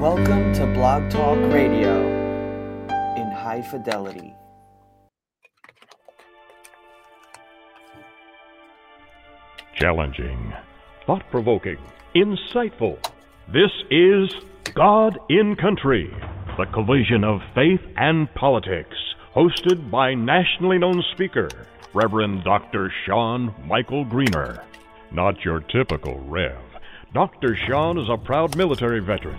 Welcome to Blog Talk Radio in high fidelity. Challenging, thought-provoking, insightful. This is God in Country, the collision of faith and politics, hosted by nationally known speaker, Reverend Dr. Sean Michael Greener. Not your typical Rev. Dr. Sean is a proud military veteran,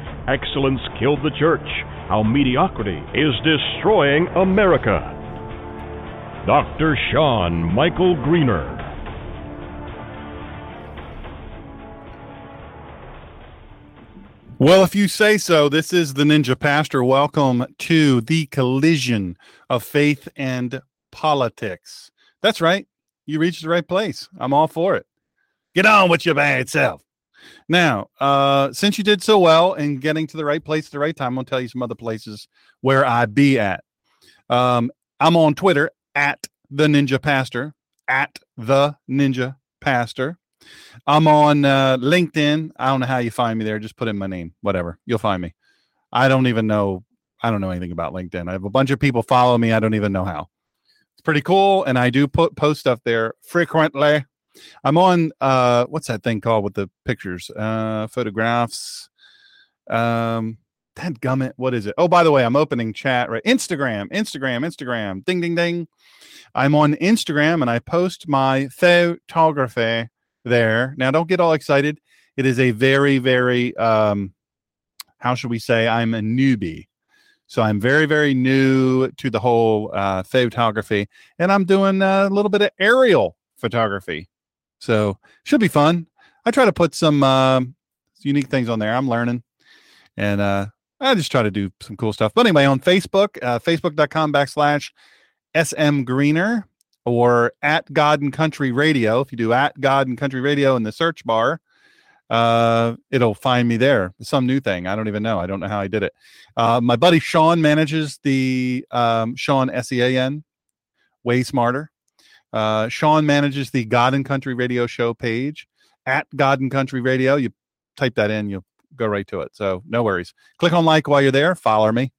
Excellence Killed the Church, How Mediocrity is Destroying America, Dr. Sean Michael Greener. Well, if you say so, this is the Ninja Pastor. Welcome to the collision of faith and politics. That's right. You reached the right place. I'm all for it. Get on with your bad self. Now, since you did so well in getting to the right place at the right time, I'll tell you some other places where I be at. I'm on Twitter at the Ninja Pastor, at the Ninja Pastor. I'm on LinkedIn. I don't know how you find me there. Just put in my name, whatever. You'll find me. I don't even know. I don't know anything about LinkedIn. I have a bunch of people follow me. I don't even know how. It's pretty cool. And I do post stuff there frequently. I'm on, what's that thing called with the pictures, photographs, dadgummit, what is it? Oh, by the way, I'm opening chat, right? Instagram, ding, ding, ding. I'm on Instagram and I post my photography there. Now don't get all excited. It is a very, very, how should we say? I'm a newbie. So I'm very, very new to the whole, photography, and I'm doing a little bit of aerial photography. So should be fun. I try to put some unique things on there. I'm learning, and I just try to do some cool stuff. But anyway, on Facebook, facebook.com/smgreener or at God and Country Radio. If you do at God and Country Radio in the search bar, it'll find me there. Some new thing. I don't even know. I don't know how I did it. My buddy Sean manages the Sean SEAN, Way Smarter. Sean manages the God and Country Radio show page at God and Country Radio. You type that in, you'll go right to it. So no worries. Click on like while you're there. Follow me.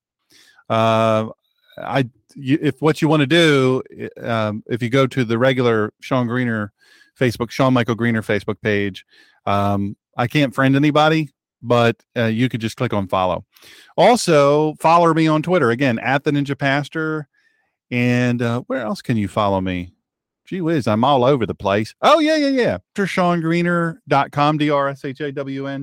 If what you want to do, if you go to the regular Sean Greener Facebook, Sean Michael Greener Facebook page, I can't friend anybody, but you could just click on follow. Also, follow me on Twitter again at the Ninja Pastor. And where else can you follow me? Gee whiz, I'm all over the place. Oh, yeah. DrshawnGreener.com,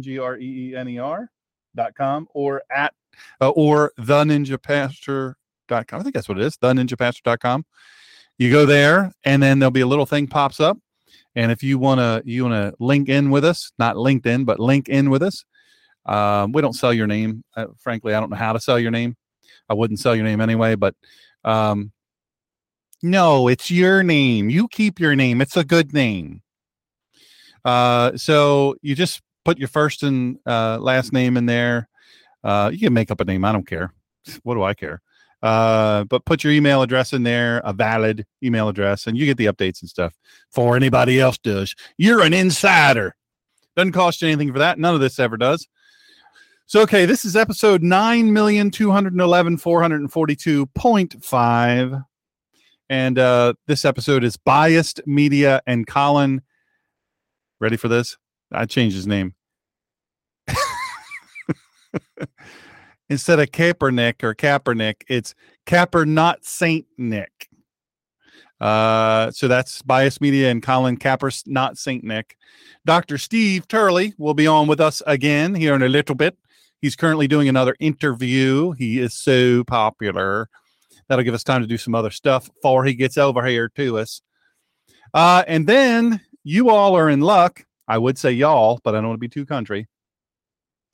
DrshawnGreener.com, or at or theninjapastor.com. I think that's what it is, theninjapastor.com. You go there, and then there'll be a little thing pops up. And if you wanna link in with us, not LinkedIn, but link in with us. We don't sell your name. Frankly, I don't know how to sell your name. I wouldn't sell your name anyway, but no, it's your name. You keep your name. It's a good name. So you just put your first and last name in there. You can make up a name. I don't care. What do I care? But put your email address in there, a valid email address, and you get the updates and stuff before anybody else does. You're an insider. Doesn't cost you anything for that. None of this ever does. So, okay, this is episode 9,211,442.5. And this episode is Biased Media and Colin. Ready for this? I changed his name. Instead of Kaepernick, it's Kaepernot Saint Nick. So that's Biased Media and Colin Kaepernot Saint Nick. Dr. Steve Turley will be on with us again here in a little bit. He's currently doing another interview. He is so popular. That'll give us time to do some other stuff before he gets over here to us. And then you all are in luck. I would say y'all, but I don't want to be too country,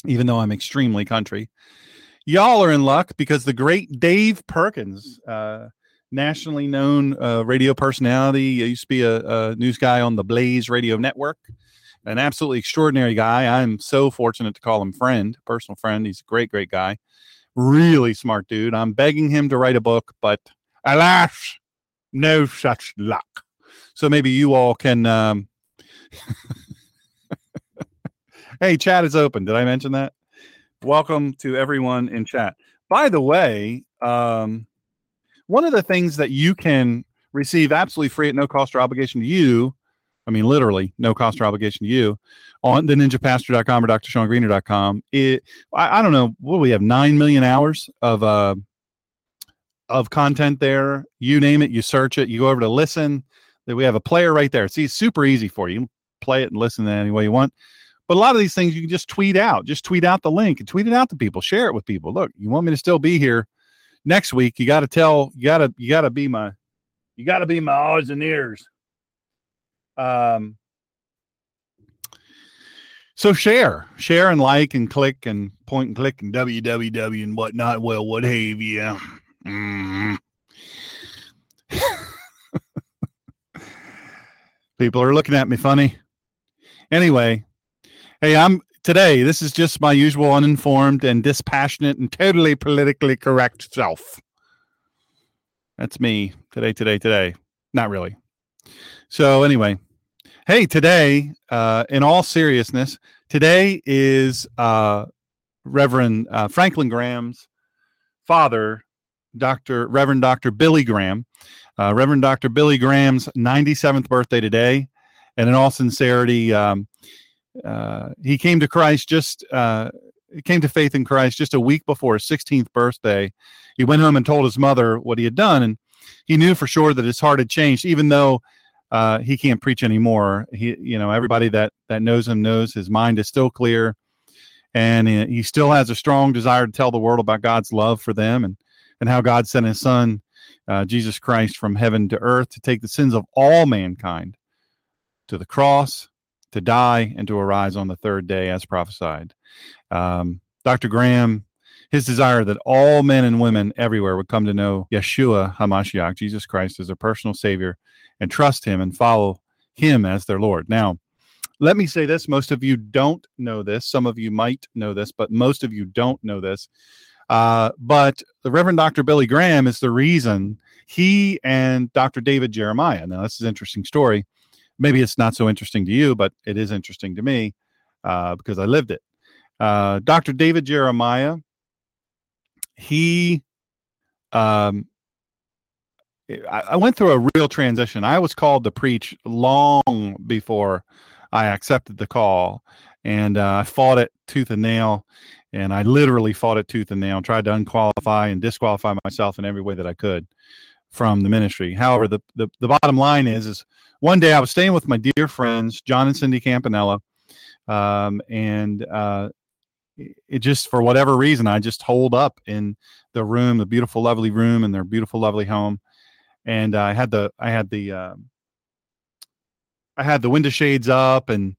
even though I'm extremely country. y'all are in luck because the great Dave Perkins, nationally known radio personality, he used to be a news guy on the Blaze Radio Network, an absolutely extraordinary guy. I'm so fortunate to call him friend, personal friend. He's a great, great guy. Really smart dude. I'm begging him to write a book, but alas, no such luck. So maybe you all can... Hey, chat is open. Did I mention that? Welcome to everyone in chat. By the way, one of the things that you can receive absolutely free at no cost or obligation to you, I mean, literally no cost or obligation to you, on theninjapastor.com or DrshawnGreener.com. I don't know, what do we have, 9 million hours of content there? You name it, you search it, you go over to listen. We have a player right there. It's super easy for you. You can play it and listen to it any way you want. But a lot of these things you can just tweet out. Just tweet out the link and tweet it out to people. Share it with people. Look, you want me to still be here next week? You got to tell. You got to be my. You got to be my odds and ears. So share, and like, and click, and point, and click, and www and whatnot. Well, what have you? Mm. People are looking at me funny. Anyway. Hey, this is just my usual uninformed and dispassionate and totally politically correct self. That's me today. Not really. So anyway, hey, today, in all seriousness, today is Reverend Franklin Graham's father, Reverend Dr. Billy Graham. Reverend Dr. Billy Graham's 97th birthday today. And in all sincerity, he came to Christ came to faith in Christ just a week before his 16th birthday. He went home and told his mother what he had done, and he knew for sure that his heart had changed, even though he can't preach anymore. Everybody that knows him knows his mind is still clear, and he still has a strong desire to tell the world about God's love for them and how God sent his son, Jesus Christ, from heaven to earth to take the sins of all mankind to the cross, to die, and to arise on the third day as prophesied. Dr. Graham, his desire that all men and women everywhere would come to know Yeshua HaMashiach, Jesus Christ, as their personal Savior, and trust him and follow him as their Lord. Now, let me say this. Most of you don't know this. Some of you might know this, but most of you don't know this. But the Reverend Dr. Billy Graham is the reason he and Dr. David Jeremiah, now this is an interesting story. Maybe it's not so interesting to you, but it is interesting to me because I lived it. Dr. David Jeremiah, I went through a real transition. I was called to preach long before I accepted the call, and I fought it tooth and nail, and I literally fought it tooth and nail, tried to unqualify and disqualify myself in every way that I could from the ministry. However, the bottom line is one day I was staying with my dear friends, John and Cindy Campanella, and it just, for whatever reason, I just holed up in the room, the beautiful, lovely room in their beautiful, lovely home. And I had the window shades up and,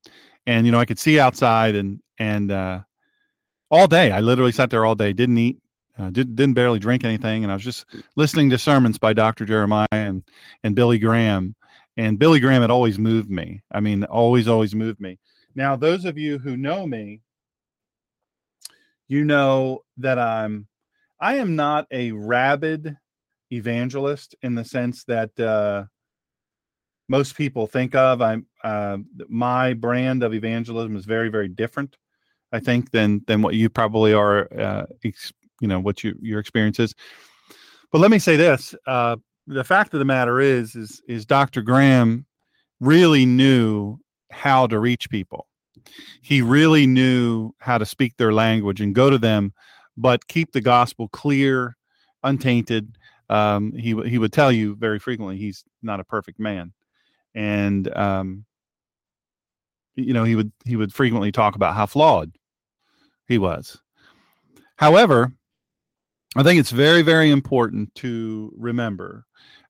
I could see outside and all day, I literally sat there all day, didn't eat. Didn't barely drink anything, and I was just listening to sermons by Dr. Jeremiah and Billy Graham. And Billy Graham had always moved me. I mean, always moved me. Now, those of you who know me, you know that I am not a rabid evangelist in the sense that most people think of. My brand of evangelism is very, very different, I think, than what you probably are what your experience is. But let me say this, the fact of the matter is Dr. Graham really knew how to reach people. He really knew how to speak their language and go to them, but keep the gospel clear, untainted. He would tell you very frequently, he's not a perfect man. And, he would frequently talk about how flawed he was. However, I think it's very, very important to remember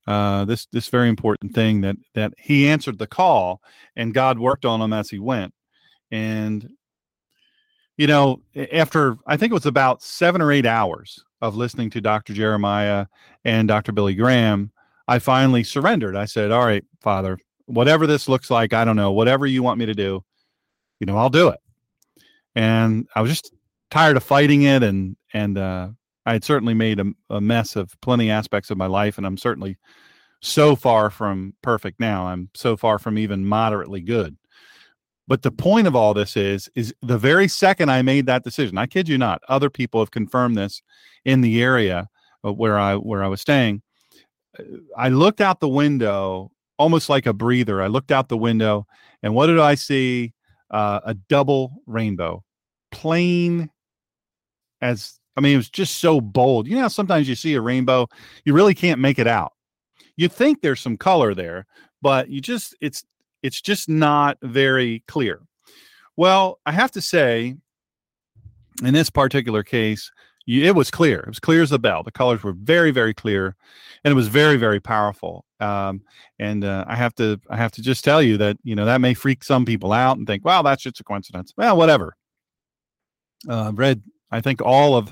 this very important thing that he answered the call and God worked on him as he went. And you know, after I think it was about 7 or 8 hours of listening to Dr. Jeremiah and Dr. Billy Graham, I finally surrendered. I said, all right, Father, whatever this looks like, I don't know, whatever you want me to do, you know, I'll do it. And I was just tired of fighting it. And I had certainly made a mess of plenty aspects of my life. And I'm certainly so far from perfect now. I'm so far from even moderately good. But the point of all this is the very second I made that decision, I kid you not, other people have confirmed this in the area where I was staying. I looked out the window, almost like a breather. I looked out the window, and what did I see? A double rainbow, plain as, I mean, it was just so bold. You know, sometimes you see a rainbow, you really can't make it out. You think there's some color there, but you just, it's just not very clear. Well, I have to say, in this particular case, it was clear. It was clear as a bell. The colors were very, very clear, and it was very, very powerful. I have to just tell you that, you know, that may freak some people out and think, "Wow, that's just a coincidence." Well, whatever. Read, I think I'm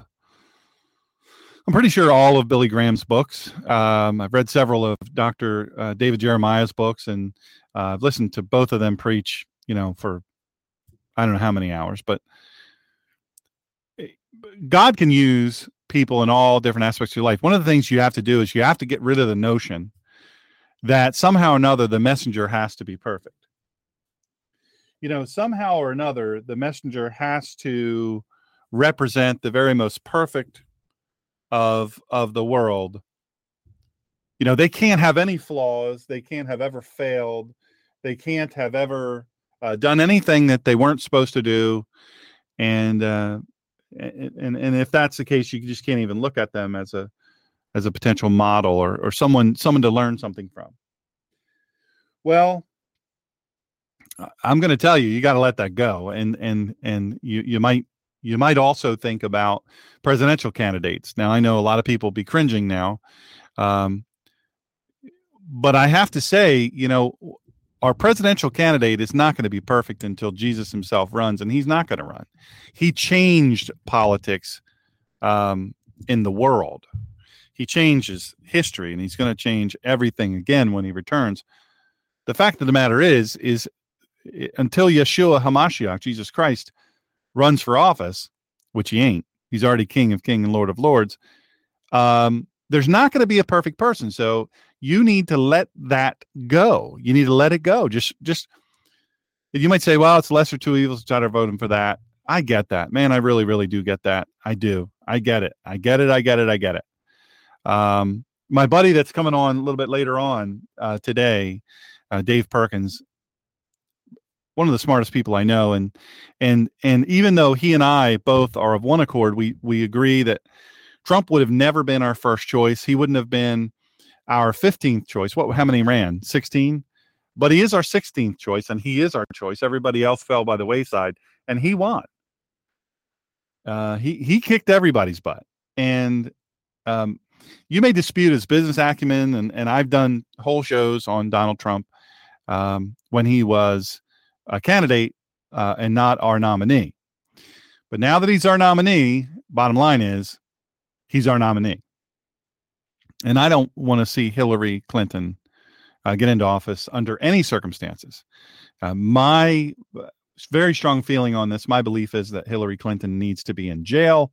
pretty sure all of Billy Graham's books. I've read several of Dr. David Jeremiah's books, and I've listened to both of them preach, you know, for I don't know how many hours, but God can use people in all different aspects of your life. One of the things you have to do is you have to get rid of the notion that somehow or another, the messenger has to be perfect. You know, somehow or another, the messenger has to represent the very most perfect of the world. You know, they can't have any flaws. They can't have ever failed. They can't have ever done anything that they weren't supposed to do. And if that's the case, you just can't even look at them as a potential model or someone to learn something from. Well, I'm going to tell you, you got to let that go. And you might also think about presidential candidates. Now, I know a lot of people be cringing now. But I have to say, you know, our presidential candidate is not going to be perfect until Jesus himself runs, and he's not going to run. He changed politics in the world. He changes history, and he's going to change everything again when he returns. The fact of the matter is until Yeshua HaMashiach, Jesus Christ, runs for office, which he ain't, he's already King of Kings and Lord of Lords, there's not going to be a perfect person. So you need to let that go. You need to let it go. Just you might say, well, it's lesser two evils, try to vote him for that. I get that, man. I really, really do get that. I do. I get it. I get it. I get it. I get it. My buddy that's coming on a little bit later on today, Dave Perkins, one of the smartest people I know. And even though he and I both are of one accord, we agree that Trump would have never been our first choice. He wouldn't have been our 15th choice. How many ran? 16? But he is our 16th choice, and he is our choice. Everybody else fell by the wayside, and he won. He kicked everybody's butt. And you may dispute his business acumen, and I've done whole shows on Donald Trump when he was a candidate and not our nominee. But now that he's our nominee, bottom line is, he's our nominee. And I don't want to see Hillary Clinton get into office under any circumstances. My very strong feeling on this, my belief is that Hillary Clinton needs to be in jail,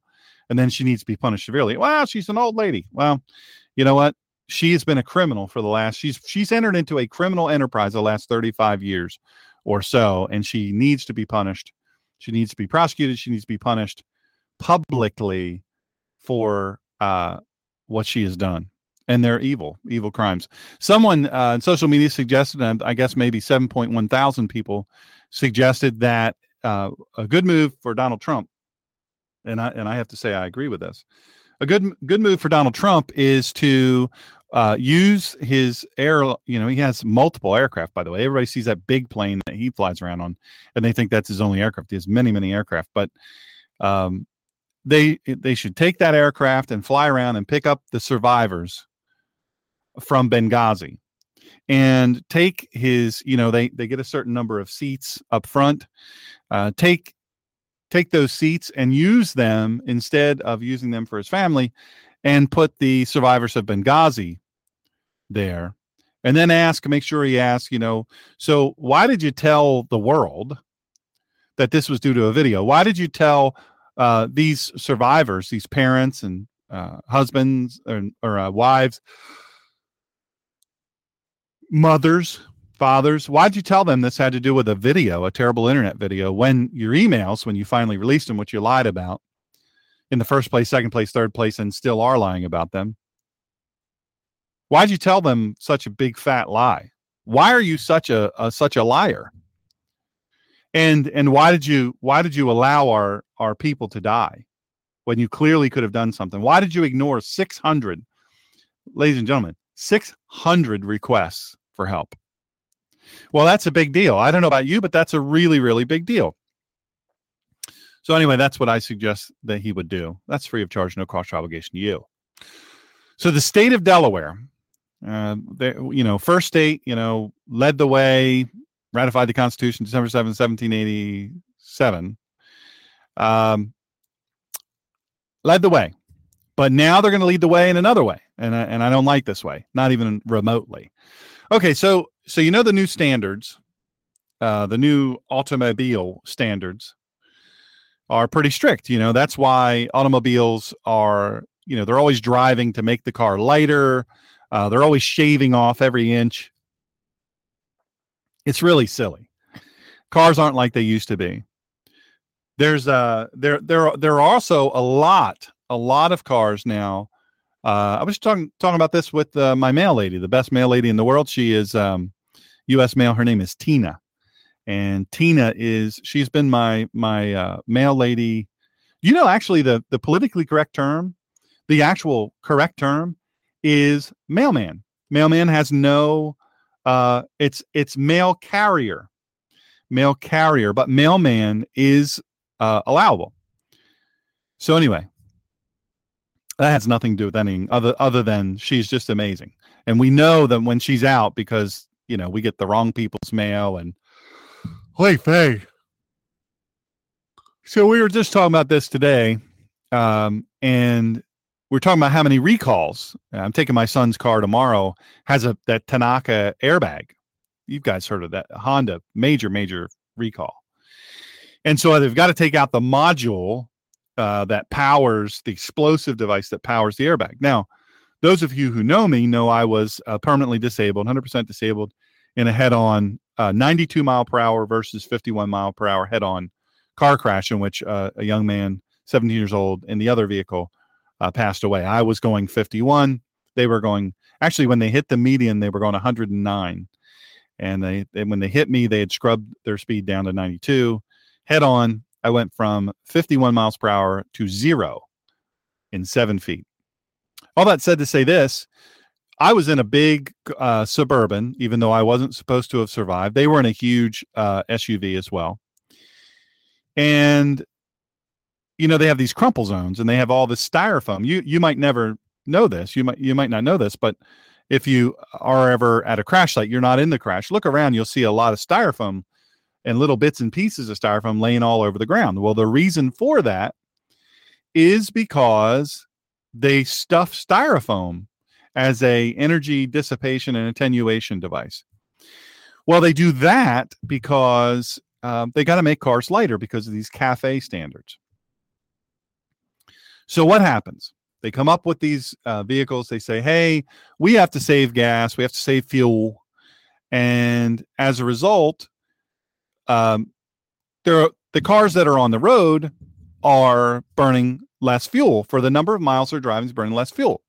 and then she needs to be punished severely. Wow, she's an old lady. Well, you know what? She has been a criminal for the last, she's entered into a criminal enterprise the last 35 years or so, and she needs to be punished. She needs to be prosecuted. She needs to be punished publicly for what she has done and their evil crimes. Someone on social media suggested, and I guess maybe 7.1 thousand people suggested that a good move for Donald Trump. And I have to say, I agree with this. A good move for Donald Trump is to use his air. You know, he has multiple aircraft, by the way. Everybody sees that big plane that he flies around on, and they think that's his only aircraft. He has many, many aircraft, but They should take that aircraft and fly around and pick up the survivors from Benghazi and take his, you know, they get a certain number of seats up front, take take those seats and use them instead of using them for his family, and put the survivors of Benghazi there, and then make sure he asks, so why did you tell the world that this was due to a video? Why did you tell these survivors, these parents and husbands or wives, mothers, fathers, why'd you tell them this had to do with a video, a terrible internet video, when your emails, when you finally released them, which you lied about in the first place, second place, third place, and still are lying about them? Why'd you tell them such a big fat lie? Why are you such a liar? And why did you allow our people to die when you clearly could have done something? Why did you ignore 600, ladies and gentlemen, 600 requests for help? Well, that's a big deal. I don't know about you, but that's a really, really big deal. So anyway, that's what I suggest that he would do. That's free of charge, no cost or obligation to you. So the state of Delaware, first state, led the way, ratified the Constitution December 7, 1787. Led the way. But now they're going to lead the way in another way. And I don't like this way, not even remotely. Okay, so the new standards, the new automobile standards are pretty strict. That's why automobiles are, they're always driving to make the car lighter. They're always shaving off every inch. It's really silly. Cars aren't like they used to be. There are also a lot of cars now. I was talking about this with my mail lady, the best mail lady in the world. She is U.S. Mail. Her name is Tina, and she's been my mail lady. Actually, the politically correct term, the actual correct term, is mailman. Mailman has no. It's mail carrier, but mailman is allowable. So anyway. That has nothing to do with anything other than she's just amazing. And we know that when she's out, because, we get the wrong people's mail and hey, Faye. So we were just talking about this today. And we're talking about how many recalls. I'm taking my son's car tomorrow, has that Tanaka airbag. You guys heard of that Honda, major recall. And so they've got to take out the module that powers the explosive device that powers the airbag. Now, those of you who know me know I was permanently disabled, 100% disabled, in a head-on 92-mile-per-hour versus 51-mile-per-hour head-on car crash in which a young man, 17 years old, in the other vehicle passed away. I was going 51. They were going, actually, when they hit the median, they were going 109. And when they hit me, they had scrubbed their speed down to 92. Head-on, I went from 51 miles per hour to 0 in 7 feet. All that said to say this, I was in a big Suburban, even though I wasn't supposed to have survived. They were in a huge SUV as well. And, they have these crumple zones and they have all this styrofoam. You might never know this. You might not know this, but if you are ever at a crash site, you're not in the crash. Look around, you'll see a lot of styrofoam and little bits and pieces of styrofoam laying all over the ground. Well, the reason for that is because they stuff styrofoam as a energy dissipation and attenuation device. Well, they do that because they got to make cars lighter because of these CAFE standards. So what happens? They come up with these vehicles. They say, hey, we have to save gas. We have to save fuel. And as a result, the cars that are on the road are burning less fuel. For the number of miles they're driving is burning less fuel.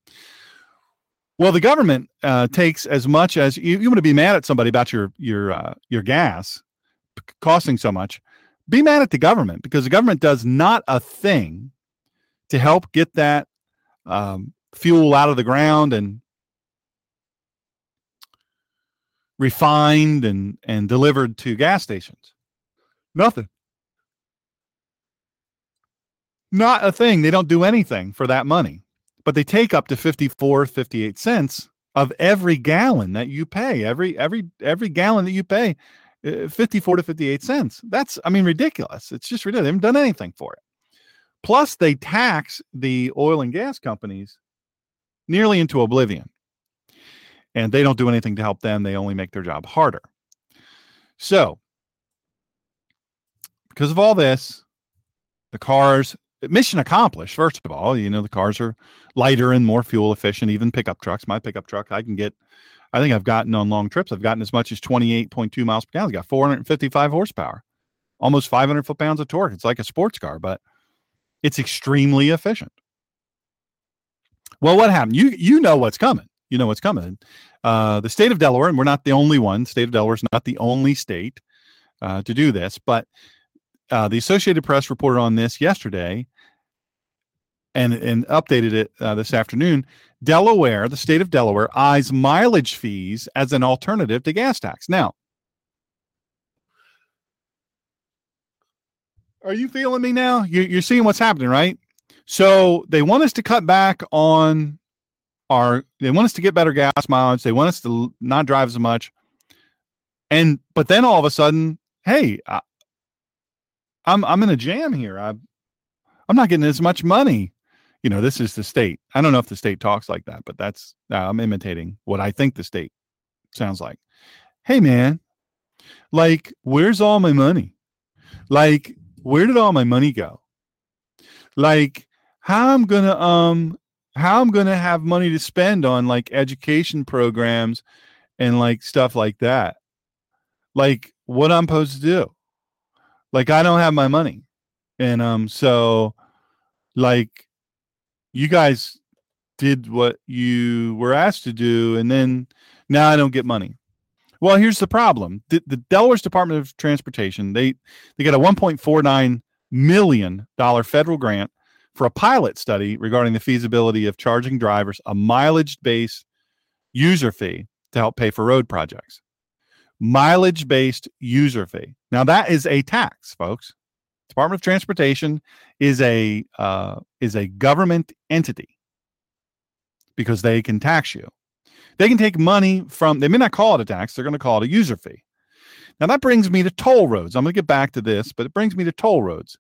Well, the government takes as much as you want to be mad at somebody about your gas costing so much. Be mad at the government, because the government does not a thing to help get that fuel out of the ground and refined and delivered to gas stations. Nothing. Not a thing. They don't do anything for that money, but they take up to 58 cents of every gallon that you pay. Every gallon that you pay, 54 to 58 cents. That's, I mean, ridiculous. It's just ridiculous. They haven't done anything for it. Plus, they tax the oil and gas companies nearly into oblivion. And they don't do anything to help them. They only make their job harder. So, because of all this, the cars, mission accomplished, first of all, you know, the cars are lighter and more fuel efficient, even pickup trucks. My pickup truck, I can get, I think I've gotten on long trips, I've gotten as much as 28.2 miles per gallon. It's got 455 horsepower, almost 500 foot-pounds of torque. It's like a sports car, but it's extremely efficient. Well, what happened? You know what's coming. You know what's coming. The state of Delaware, and we're not the only one. State of Delaware is not the only state to do this, but the Associated Press reported on this yesterday and updated it this afternoon. Delaware, the state of Delaware, eyes mileage fees as an alternative to gas tax. Now, are you feeling me now? You're seeing what's happening, right? So they want us to cut back on they want us to get better gas mileage. They want us to not drive as much. But then all of a sudden, hey, I'm in a jam here. I'm not getting as much money. You know, this is the state. I don't know if the state talks like that, but that's, I'm imitating what I think the state sounds like. Hey man, like, where's all my money? Like, where did all my money go? Like, how I'm going to have money to spend on like education programs and like stuff like that. Like what I'm supposed to do. Like I don't have my money. And so like you guys did what you were asked to do. And then now I don't get money. Well, here's the problem. The Delaware's Department of Transportation, they got a $1.49 million federal grant for a pilot study regarding the feasibility of charging drivers a mileage-based user fee to help pay for road projects. Mileage-based user fee. Now, that is a tax, folks. Department of Transportation is a government entity because they can tax you. They can take money from, they may not call it a tax, they're going to call it a user fee. Now, that brings me to toll roads. I'm going to get back to this, but it brings me to toll roads.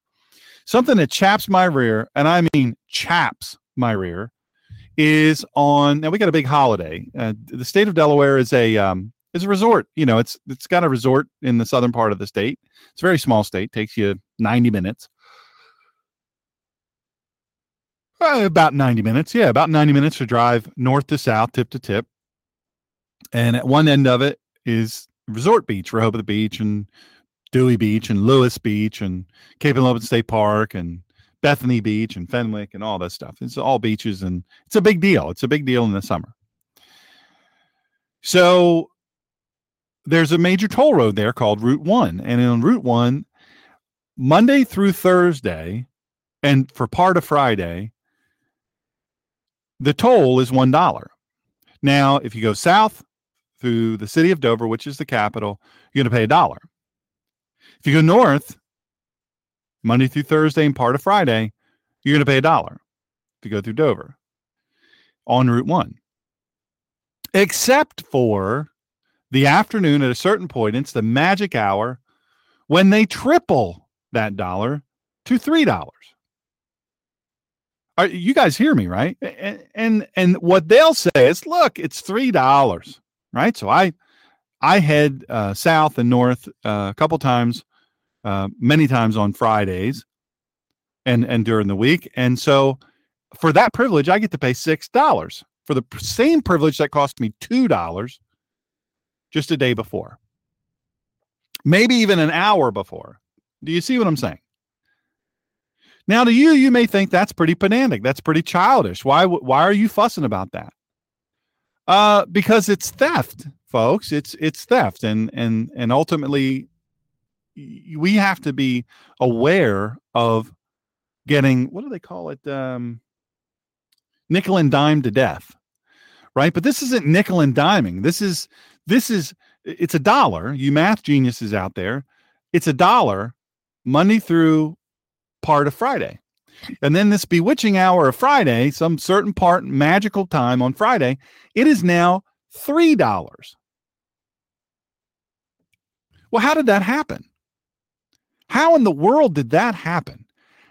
Something that chaps my rear, and I mean chaps my rear, is on. Now we got a big holiday. The state of Delaware is a resort. You know, it's got a resort in the southern part of the state. It's a very small state. Takes you 90 minutes. About 90 minutes. Yeah, about 90 minutes to drive north to south, tip to tip. And at one end of it is Resort Beach, Rehoboth Beach, and Dewey Beach and Lewis Beach and Cape and Lubbock State Park and Bethany Beach and Fenwick and all that stuff. It's all beaches and it's a big deal. It's a big deal in the summer. So there's a major toll road there called Route 1. And on Route 1, Monday through Thursday and for part of Friday, the toll is $1. Now, if you go south through the city of Dover, which is the capital, you're going to pay $1. If you go north, Monday through Thursday and part of Friday, you're going to pay $1 to go through Dover on Route 1. Except for the afternoon at a certain point, it's the magic hour when they triple that dollar to $3. You guys hear me, right? And what they'll say is, look, it's $3, right? So I head south and north a couple times, many times on Fridays and during the week. And so for that privilege, I get to pay $6 for the same privilege that cost me $2 just a day before, maybe even an hour before. Do you see what I'm saying? Now to you may think that's pretty pedantic. That's pretty childish. Why are you fussing about that? Because it's theft, folks. It's theft. And ultimately we have to be aware of getting, what do they call it? Nickel and dime to death, right? But this isn't nickel and diming. This is, it's $1. You math geniuses out there. It's $1 Monday through part of Friday. And then this bewitching hour of Friday, some certain part, magical time on Friday, it is now $3. Well, how did that happen? How in the world did that happen?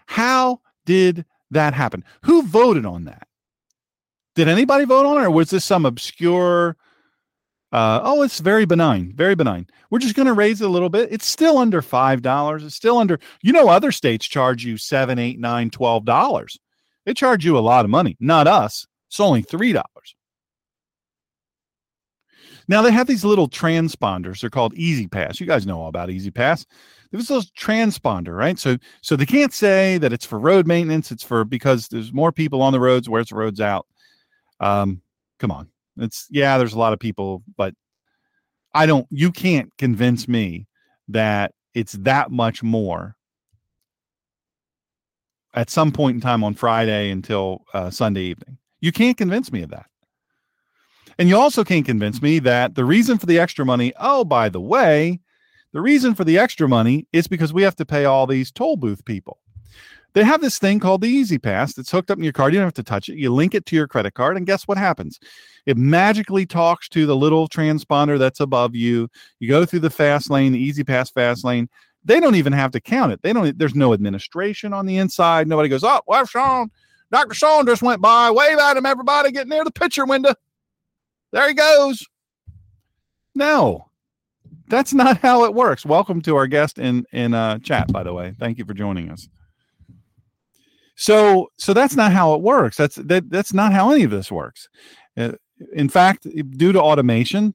How did that happen? Who voted on that? Did anybody vote on it, or was this some obscure, it's very benign, very benign. We're just going to raise it a little bit. It's still under $5. It's still under, other states charge you $7, $8, $9, $12. They charge you a lot of money. Not us. It's only $3. Now, they have these little transponders. They're called E-ZPass. You guys know all about E-ZPass. There's this little transponder, right? So they can't say that it's for road maintenance. It's for, because there's more people on the roads, where's the roads out. Come on. There's a lot of people, but you can't convince me that it's that much more at some point in time on Friday until Sunday evening. You can't convince me of that. And you also can't convince me that the reason for the extra money, the reason for the extra money is because we have to pay all these toll booth people. They have this thing called the E-ZPass that's hooked up in your car. You don't have to touch it. You link it to your credit card, and guess what happens? It magically talks to the little transponder that's above you. You go through the fast lane, the E-ZPass fast lane. They don't even have to count it. There's no administration on the inside. Nobody goes, Dr. Sean just went by. Wave at him, everybody. Get near the picture window. There he goes. No, that's not how it works. Welcome to our guest in chat, by the way. Thank you for joining us. So that's not how it works. That's not how any of this works. In fact, due to automation,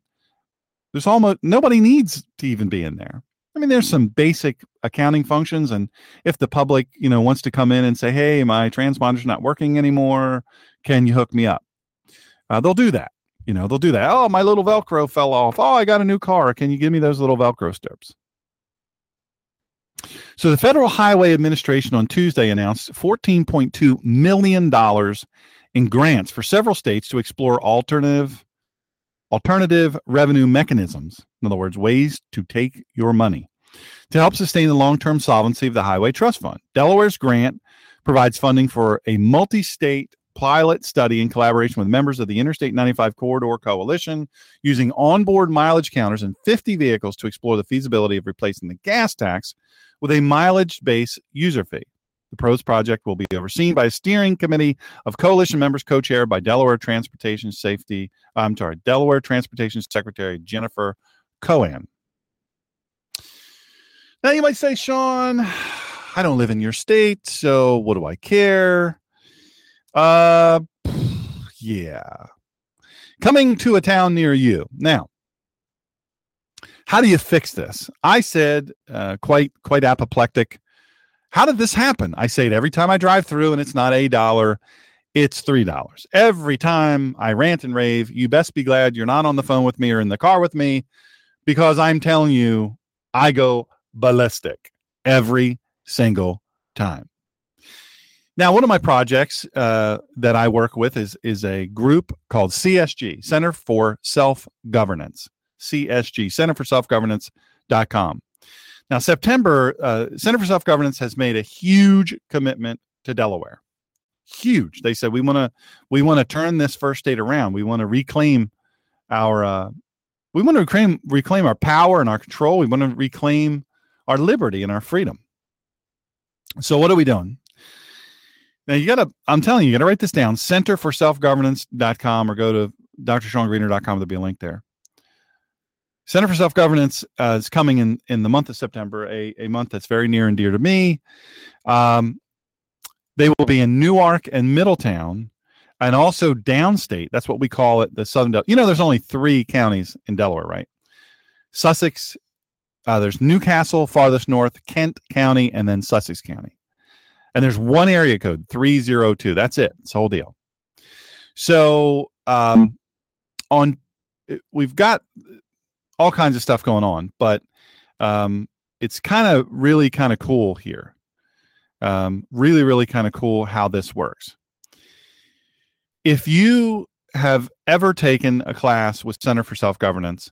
there's almost nobody needs to even be in there. I mean, there's some basic accounting functions, and if the public, wants to come in and say, "Hey, my transponder's not working anymore. Can you hook me up?" They'll do that. They'll do that. Oh, my little Velcro fell off. Oh, I got a new car. Can you give me those little Velcro strips? So the Federal Highway Administration on Tuesday announced $14.2 million in grants for several states to explore alternative revenue mechanisms. In other words, ways to take your money to help sustain the long-term solvency of the Highway Trust Fund. Delaware's grant provides funding for a multi-state pilot study in collaboration with members of the Interstate 95 Corridor Coalition using onboard mileage counters and 50 vehicles to explore the feasibility of replacing the gas tax with a mileage-based user fee. The PROS project will be overseen by a steering committee of coalition members co-chaired by Delaware Transportation Secretary Jennifer Cohen. Now you might say, Sean, I don't live in your state, so what do I care? Coming to a town near you. Now, how do you fix this? I said, quite apoplectic, how did this happen? I say it every time I drive through, and it's not $1, it's $3. Every time I rant and rave, you best be glad you're not on the phone with me or in the car with me, because I'm telling you, I go ballistic every single time. Now, one of my projects that I work with is a group called CSG, Center for Self-Governance, CSG, Center for self-governance.com. Now, September, Center for Self-Governance has made a huge commitment to Delaware. Huge. They said, we want to turn this first state around. We want to reclaim our power and our control. We want to reclaim our liberty and our freedom. So what are we doing? Now, I'm telling you, you got to write this down, Center for self-governance.com, or go to DrshawnGreener.com. There'll be a link there. Center for Self-Governance is coming in the month of September, a month that's very near and dear to me. They will be in Newark and Middletown, and also downstate. That's what we call it, the Southern Delaware. There's only 3 counties in Delaware, right? Sussex, there's Newcastle, farthest north, Kent County, and then Sussex County. And there's one area code, 302. That's it. It's the whole deal. So we've got all kinds of stuff going on, but it's kind of really kind of cool here. Really, really kind of cool how this works. If you have ever taken a class with Center for Self-Governance,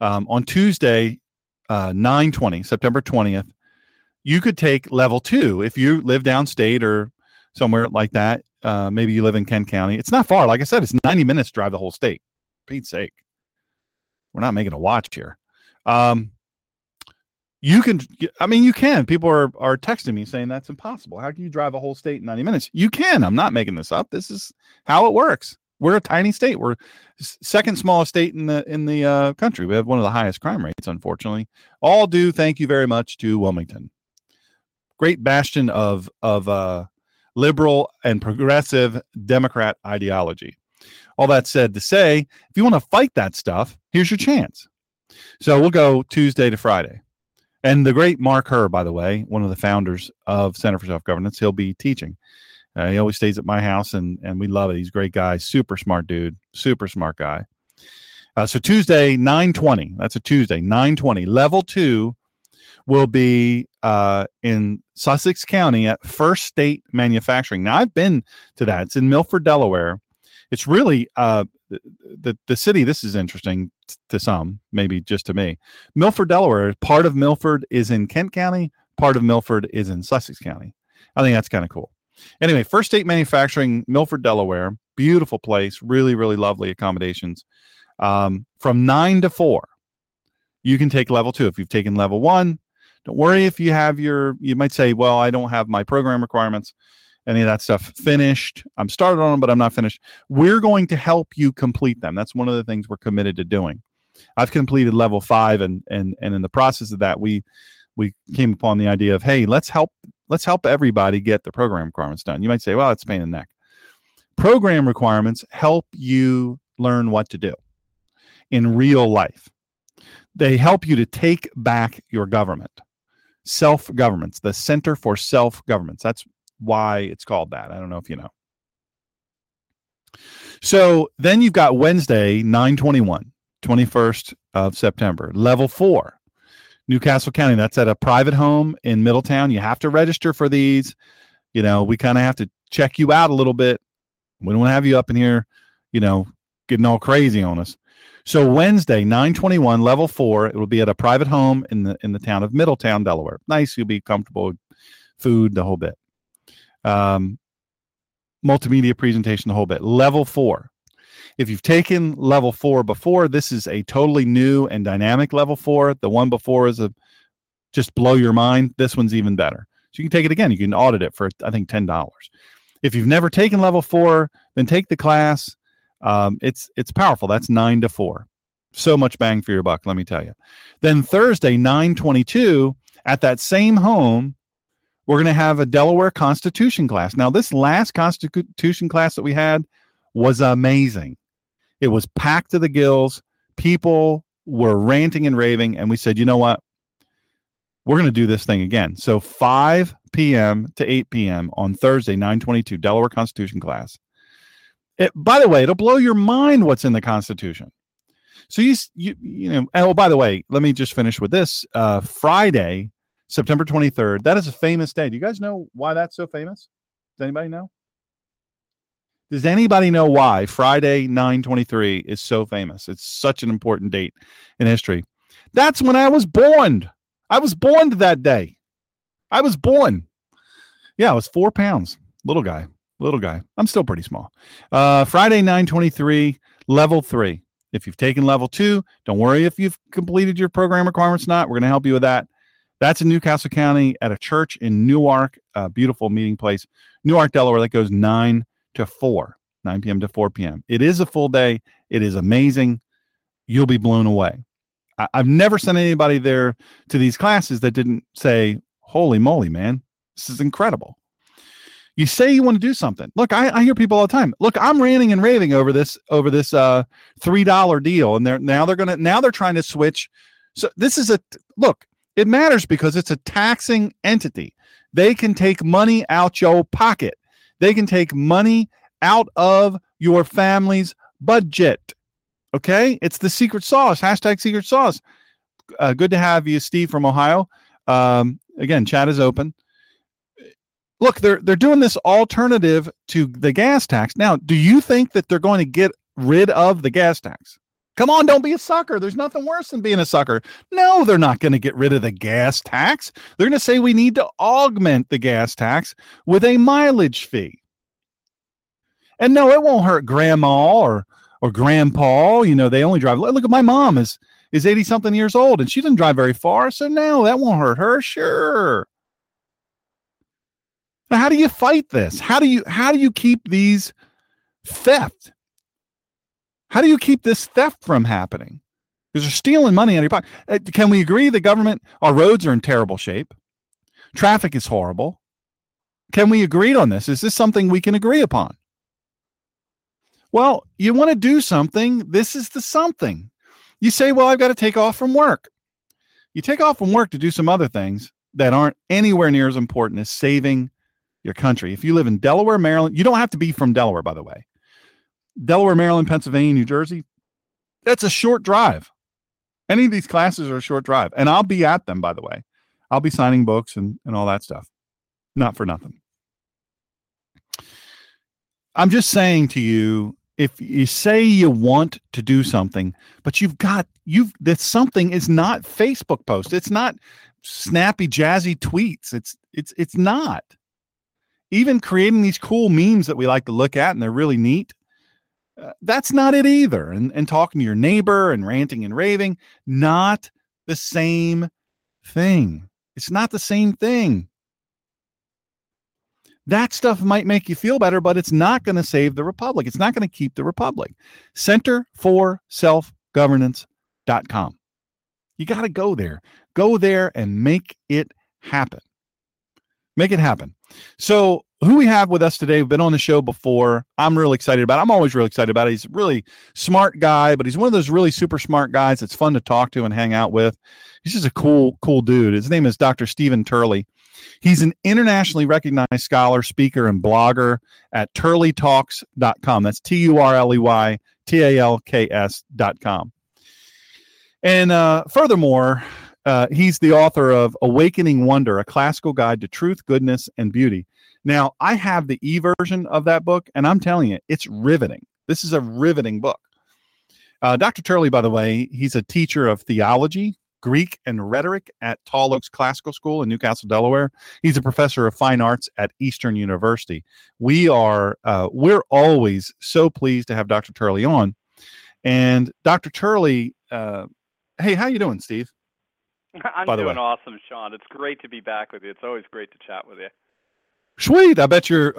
on Tuesday, September 20th, you could take level 2 if you live downstate or somewhere like that. Maybe you live in Kent County. It's not far. Like I said, it's 90 minutes to drive the whole state. For Pete's sake. We're not making a watch here. You can, I mean, you can. People are texting me saying that's impossible. How can you drive a whole state in 90 minutes? You can. I'm not making this up. This is how it works. We're a tiny state. We're second smallest state in the country. We have one of the highest crime rates, unfortunately. All due, thank you very much to Wilmington, great bastion of liberal and progressive Democrat ideology. All that said to say, if you want to fight that stuff, here's your chance. So we'll go Tuesday to Friday. And the great Mark Herr, by the way, one of the founders of Center for Self Governance, he'll be teaching. He always stays at my house, and we love it. He's a great guy, super smart dude, super smart guy. So Tuesday, 9:20. That's a Tuesday, 9:20. Level 2 will be in Sussex County at First State Manufacturing. Now, I've been to that. It's in Milford, Delaware. It's really the city. This is interesting to some, maybe just to me. Milford, Delaware, part of Milford is in Kent County. Part of Milford is in Sussex County. I think that's kind of cool. Anyway, First State Manufacturing, Milford, Delaware, beautiful place, really, really lovely accommodations. From 9 to 4, you can take level 2. If you've taken level 1, don't worry if you have you might say, well, I don't have my program requirements, any of that stuff finished. I'm started on them, but I'm not finished. We're going to help you complete them. That's one of the things we're committed to doing. I've completed level 5, and in the process of that, we came upon the idea of, hey, let's help everybody get the program requirements done. You might say, well, it's a pain in the neck. Program requirements help you learn what to do in real life. They help you to take back your government. Self-governance, the Center for Self-Governance. That's why it's called that. I don't know if you know. So then you've got Wednesday, 9/21, 21st of September, level 4. Newcastle County, that's at a private home in Middletown. You have to register for these. You know, we kind of have to check you out a little bit. We don't want to have you up in here, you know, getting all crazy on us. So Wednesday, 9/21, level 4, it will be at a private home in the town of Middletown, Delaware. Nice. You'll be comfortable, food, the whole bit. Multimedia presentation, the whole bit. Level 4. If you've taken level 4 before, this is a totally new and dynamic level 4. The one before is just blow your mind. This one's even better. So you can take it again. You can audit it for, I think, $10. If you've never taken level 4, then take the class. It's powerful. That's 9 to 4. So much bang for your buck, let me tell you. Then Thursday, 9/22, at that same home, we're going to have a Delaware Constitution class. Now, this last Constitution class that we had was amazing. It was packed to the gills. People were ranting and raving, and we said, you know what? We're going to do this thing again. So 5 p.m. to 8 p.m. on Thursday, 9/22, Delaware Constitution class. By the way, it'll blow your mind what's in the Constitution. So you know, and, oh, by the way, let me just finish with this. Friday, September 23rd, that is a famous day. Do you guys know why that's so famous? Does anybody know? Does anybody know why Friday 9/23 is so famous? It's such an important date in history. That's when I was born. I was born that day. I was born. Yeah, I was 4 pounds. Little guy. I'm still pretty small. Friday 9/23, level 3. If you've taken level 2, don't worry if you've completed your program requirements or not. We're going to help you with that. That's in Newcastle County at a church in Newark, a beautiful meeting place. Newark, Delaware, that goes 9 p.m. to 4 p.m. It is a full day. It is amazing. You'll be blown away. I've never sent anybody there to these classes that didn't say, holy moly, man, this is incredible. You say you want to do something. Look, I hear people all the time. Look, I'm ranting and raving over this $3 deal. And they're trying to switch. So this is it matters because it's a taxing entity. They can take money out your pocket. They can take money out of your family's budget. Okay? It's the secret sauce. #secret sauce. Good to have you, Steve from Ohio. Again, chat is open. Look, they're doing this alternative to the gas tax. Now, do you think that they're going to get rid of the gas tax? Come on, don't be a sucker. There's nothing worse than being a sucker. No, they're not going to get rid of the gas tax. They're going to say we need to augment the gas tax with a mileage fee. And no, it won't hurt grandma or grandpa. You know, they only drive. Look at my mom is is 80 something years old and she doesn't drive very far. So no, that won't hurt her. Sure. Now, how do you fight this? How do you keep these theft? How do you keep this theft from happening? Because they're stealing money out of your pocket. Can we agree the government, our roads are in terrible shape. Traffic is horrible. Can we agree on this? Is this something we can agree upon? Well, you want to do something. This is the something. You say, well, I've got to take off from work. You take off from work to do some other things that aren't anywhere near as important as saving your country. If you live in Delaware, Maryland, you don't have to be from Delaware, by the way. Delaware, Maryland, Pennsylvania, New Jersey, that's a short drive. Any of these classes are a short drive. And I'll be at them, by the way. I'll be signing books and all that stuff. Not for nothing. I'm just saying to you, if you say you want to do something, but that something is not Facebook posts. It's not snappy, jazzy tweets. It's not. Even creating these cool memes that we like to look at and they're really neat. That's not it either. And talking to your neighbor and ranting and raving, not the same thing. It's not the same thing. That stuff might make you feel better, but it's not going to save the republic. It's not going to keep the republic. Center for self-governance.com. You got to go there. Go there and make it happen. Make it happen. So who we have with us today, we've been on the show before. I'm really excited about it. I'm always really excited about it. He's a really smart guy, but he's one of those really super smart guys that's fun to talk to and hang out with. He's just a cool dude. His name is Dr. Steven Turley. He's an internationally recognized scholar, speaker, and blogger at turleytalks.com. That's turleytalks.com. And furthermore, he's the author of Awakening Wonder, A Classical Guide to Truth, Goodness, and Beauty. Now, I have the e-version of that book, and I'm telling you, it's riveting. This is a riveting book. Dr. Turley, by the way, he's a teacher of theology, Greek and rhetoric at Tall Oaks Classical School in Newcastle, Delaware. He's a professor of fine arts at Eastern University. We're always so pleased to have Dr. Turley on. And Dr. Turley, hey, how you doing, Steve? I'm doing awesome, Sean. It's great to be back with you. It's always great to chat with you. Sweet. I bet you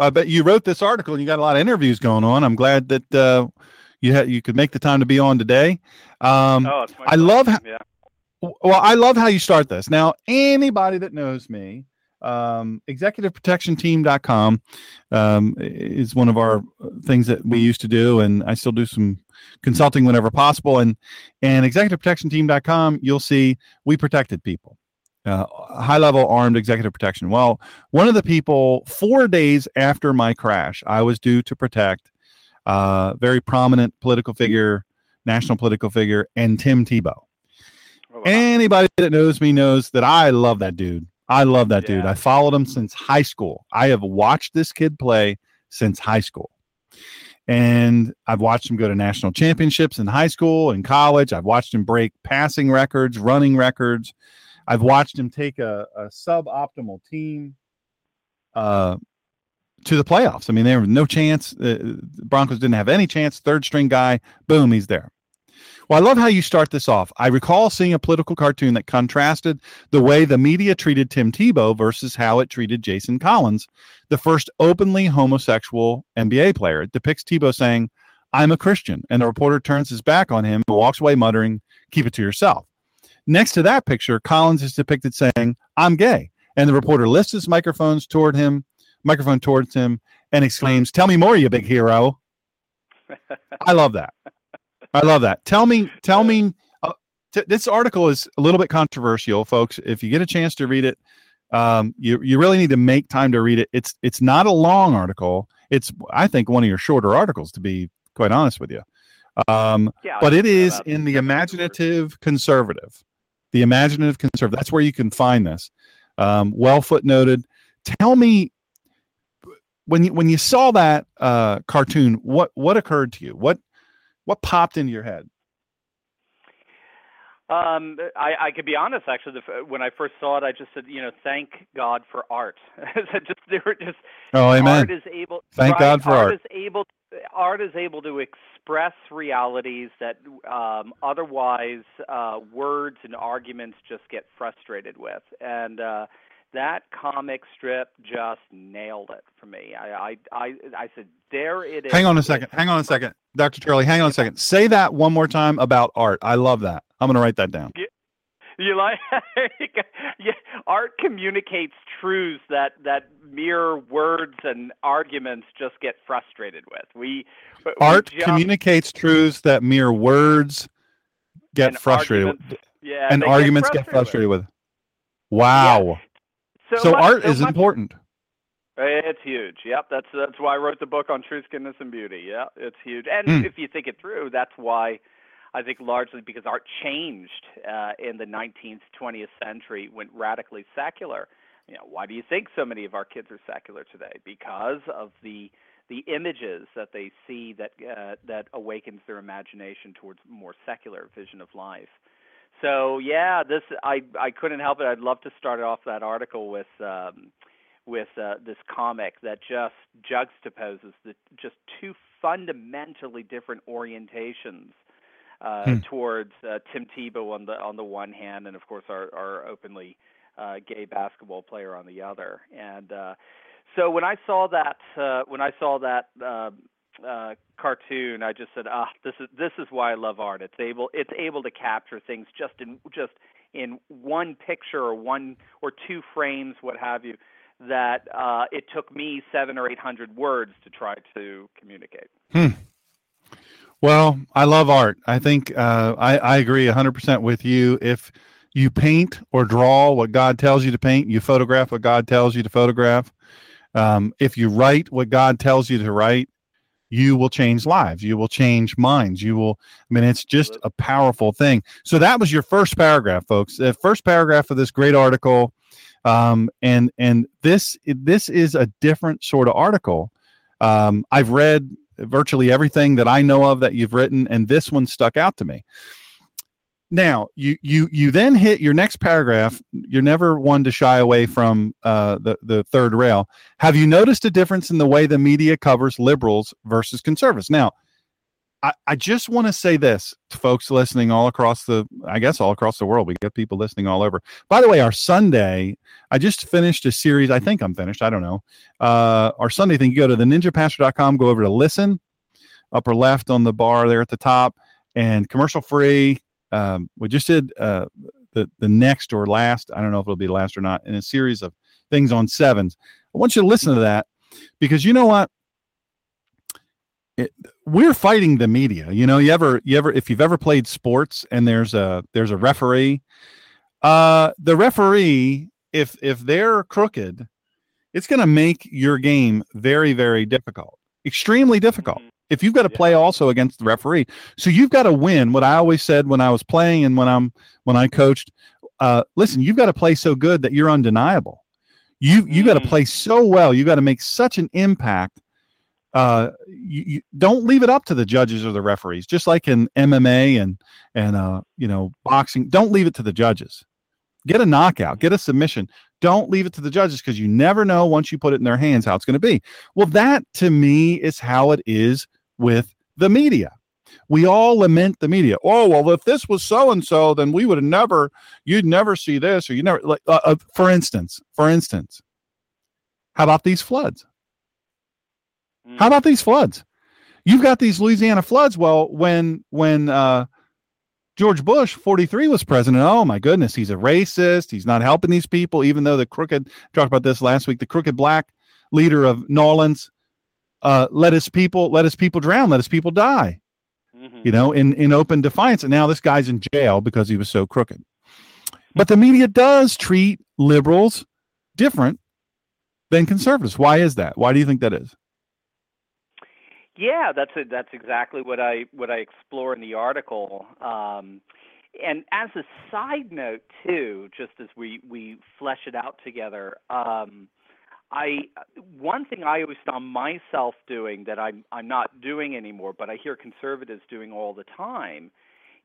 wrote this article and you got a lot of interviews going on. I'm glad that you could make the time to be on today. I love how you start this. Now, anybody that knows me, executiveprotectionteam.com is one of our things that we used to do, and I still do some consulting whenever possible. And executiveprotectionteam.com, you'll see we protected people, high-level armed executive protection. Well, one of the people, 4 days after my crash, I was due to protect a very prominent political figure, national political figure, and Tim Tebow. Anybody that knows me knows that I love that dude. I love that dude. I followed him since high school. I have watched this kid play since high school. And I've watched him go to national championships in high school and college. I've watched him break passing records, running records. I've watched him take a suboptimal team to the playoffs. I mean, there was no chance. The Broncos didn't have any chance. Third string guy, boom, he's there. Well, I love how you start this off. I recall seeing a political cartoon that contrasted the way the media treated Tim Tebow versus how it treated Jason Collins, the first openly homosexual NBA player. It depicts Tebow saying, "I'm a Christian," and the reporter turns his back on him and walks away muttering, "Keep it to yourself." Next to that picture, Collins is depicted saying, "I'm gay," and the reporter lifts his microphone towards him, and exclaims, "Tell me more, you big hero." I love that. I love that. Tell me. This article is a little bit controversial, folks. If you get a chance to read it, you really need to make time to read it. It's not a long article. It's, I think, one of your shorter articles, to be quite honest with you. But it is in The Imaginative Conservative. The Imaginative Conservative. That's where you can find this. Well footnoted. Tell me, when you saw that cartoon, what occurred to you? What popped into your head? I could be honest, actually, when I first saw it, I just said, you know, thank God for art. Amen. Art is able, art is able to express realities that otherwise words and arguments just get frustrated with. And that comic strip just nailed it for me. I said, there it is. Hang on a second. Dr. Turley, hang on a second. Say that one more time about art. I love that. I'm going to write that down. You like yeah, art communicates truths that mere words and arguments just get frustrated with. Communicates truths that mere words get frustrated with. Yeah, and arguments get frustrated with. Wow. Yeah. So art is important. It's huge. Yep, that's why I wrote the book on truth, goodness, and beauty. Yeah, it's huge. And if you think it through, that's why I think largely because art changed in the 19th, 20th century, went radically secular. You know, why do you think so many of our kids are secular today? Because of the images that they see that awakens their imagination towards a more secular vision of life. So yeah, this I couldn't help it. I'd love to start off that article with this comic that just juxtaposes just two fundamentally different orientations towards Tim Tebow on the one hand, and of course our openly gay basketball player on the other. And so when I saw that cartoon, I just said, this is why I love art. It's able to capture things just in one picture or one or two frames, what have you, that it took me 700 or 800 words to try to communicate. Well, I love art. I think I agree 100% with you. If you paint or draw what God tells you to paint, you photograph what God tells you to photograph. If you write what God tells you to write, you will change lives. You will change minds. It's just a powerful thing. So that was your first paragraph, folks. The first paragraph of this great article. And this is a different sort of article. I've read virtually everything that I know of that you've written, and this one stuck out to me. Now, you then hit your next paragraph. You're never one to shy away from the third rail. Have you noticed a difference in the way the media covers liberals versus conservatives? Now, I just want to say this to folks listening all across the world. We get people listening all over. By the way, our Sunday, I just finished a series. I think I'm finished. I don't know. Our Sunday thing, you go to theninjapastor.com, go over to listen, upper left on the bar there at the top, and commercial free. We just did the next or last, I don't know if it'll be last or not, in a series of things on sevens. I want you to listen to that because you know what? We're fighting the media. You know, if you've ever played sports and there's a referee, the referee, if they're crooked, it's going to make your game very, very difficult, extremely difficult. Mm-hmm. If you've got to play also against the referee, so you've got to win. What I always said when I was playing and when I coached, listen, you've got to play so good that you're undeniable. You got to play so well. You got to make such an impact. You don't leave it up to the judges or the referees, just like in MMA and boxing. Don't leave it to the judges. Get a knockout, get a submission. Don't leave it to the judges because you never know once you put it in their hands how it's going to be. Well, that to me is how it is with the media. We all lament the media. Oh, well, if this was so-and-so, then we would have never, you'd never see this or you never like, for instance, how about these floods? How about these floods? You've got these Louisiana floods. Well, when George Bush, 43, was president, oh my goodness, he's a racist. He's not helping these people, even though talked about this last week, the crooked black leader of New Orleans let his people drown, let his people die, in open defiance. And now this guy's in jail because he was so crooked. But the media does treat liberals different than conservatives. Why is that? Why do you think that is? Yeah, that's exactly what I explore in the article. And as a side note, too, just as we flesh it out together, one thing I always found myself doing that I'm not doing anymore, but I hear conservatives doing all the time,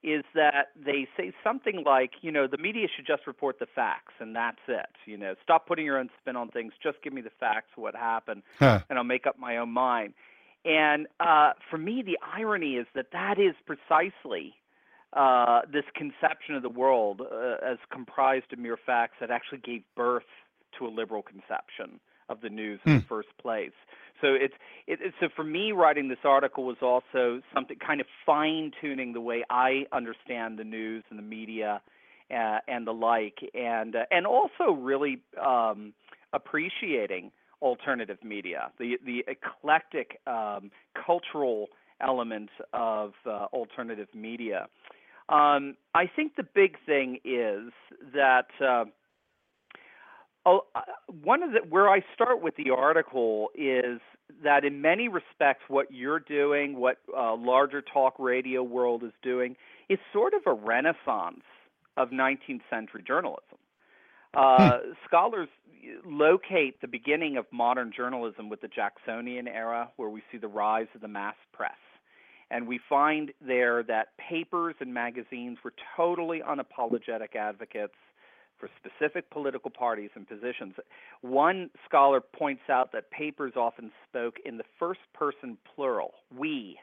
is that they say something like, you know, the media should just report the facts and that's it. You know, stop putting your own spin on things. Just give me the facts, what happened, and I'll make up my own mind. And for me, the irony is that that is precisely this conception of the world as comprised of mere facts that actually gave birth to a liberal conception of the news in the first place. So so for me, writing this article was also something kind of fine-tuning the way I understand the news and the media and the like, and also really appreciating alternative media, the eclectic cultural element of alternative media. I think the big thing is that where I start with the article is that in many respects what you're doing, what larger talk radio world is doing, is sort of a renaissance of 19th century journalism. Scholars locate the beginning of modern journalism with the Jacksonian era, where we see the rise of the mass press. And we find there that papers and magazines were totally unapologetic advocates for specific political parties and positions. One scholar points out that papers often spoke in the first person plural, we.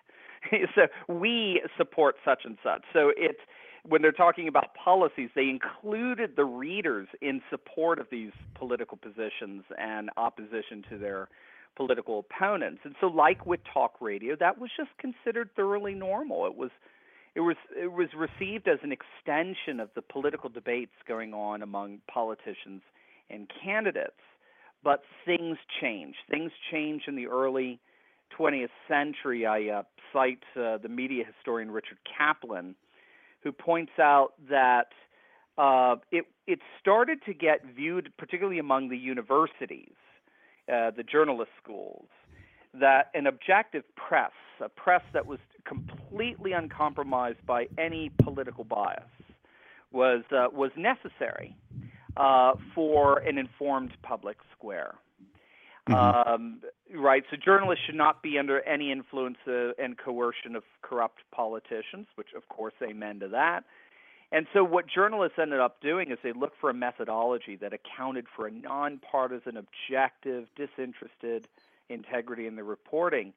So we support such and such. So it's when they're talking about policies, they included the readers in support of these political positions and opposition to their political opponents. And so like with talk radio, that was just considered thoroughly normal. It was received as an extension of the political debates going on among politicians and candidates. But things changed. Things changed in the early 20th century. I cite the media historian Richard Kaplan, who points out that it started to get viewed, particularly among the universities, the journalist schools, that an objective press, a press that was completely uncompromised by any political bias, was necessary for an informed public square. Right, so journalists should not be under any influence and coercion of corrupt politicians, which of course amen to that. And so what journalists ended up doing is they looked for a methodology that accounted for a nonpartisan, objective, disinterested integrity in the reporting.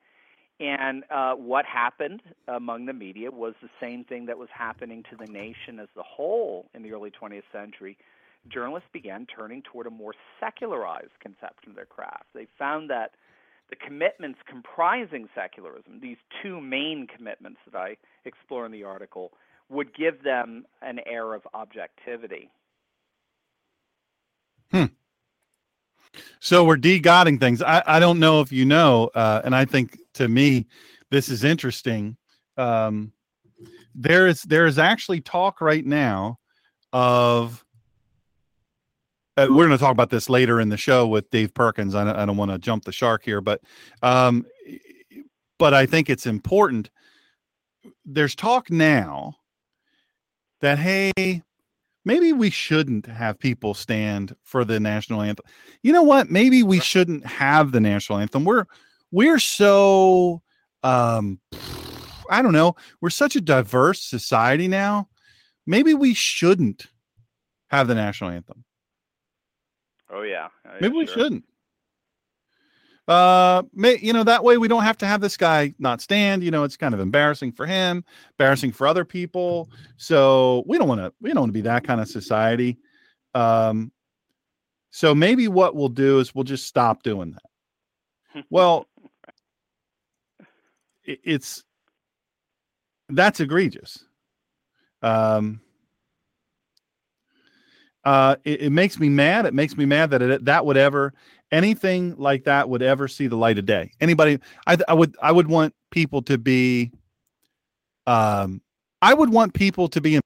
And what happened among the media was the same thing that was happening to the nation as the whole in the early 20th century. Journalists began turning toward a more secularized conception of their craft. They found that the commitments comprising secularism, these two main commitments that I explore in the article, would give them an air of objectivity. So we're de-godding things. I don't know if you know, and I think to me this is interesting. There is actually talk right now of we're going to talk about this later in the show with Dave Perkins. I don't want to jump the shark here, but I think it's important. There's talk now that, hey, maybe we shouldn't have people stand for the national anthem. You know what? Maybe we shouldn't have the national anthem. We're so, I don't know. We're such a diverse society now. Maybe we shouldn't have the national anthem. Oh, yeah. Maybe we shouldn't. That way we don't have to have this guy not stand. You know, it's kind of embarrassing for him, embarrassing for other people. So we don't want to be that kind of society. So maybe what we'll do is we'll just stop doing that. Well, that's egregious. It makes me mad. It makes me mad that anything like that would ever see the light of day. Anybody, I would want people to be,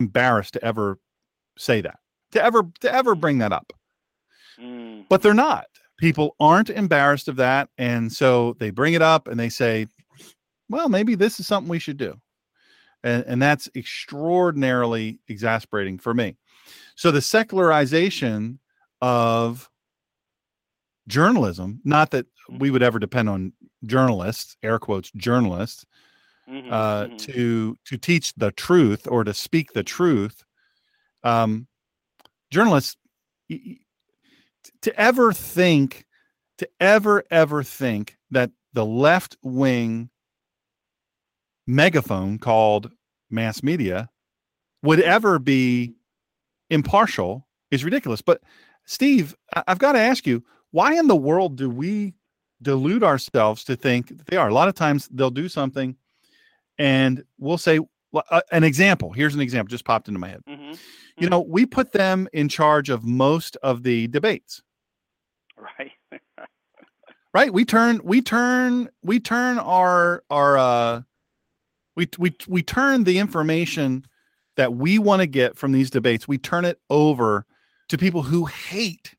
embarrassed to ever say that, to ever bring that up, but they're not. People aren't embarrassed of that. And so they bring it up and they say, well, maybe this is something we should do. And that's extraordinarily exasperating for me. So the secularization of journalism, not that we would ever depend on journalists, air quotes, journalists, to teach the truth or to speak the truth. Journalists, to ever think that the left wing megaphone called mass media would ever be impartial is ridiculous. But Steve, I've got to ask you, why in the world do we delude ourselves to think that they are? A lot of times they'll do something and we'll say, an example. Here's an example just popped into my head. Mm-hmm. You know, we put them in charge of most of the debates. Right. Right. We turn our turn the information that we want to get from these debates. We turn it over to people who hate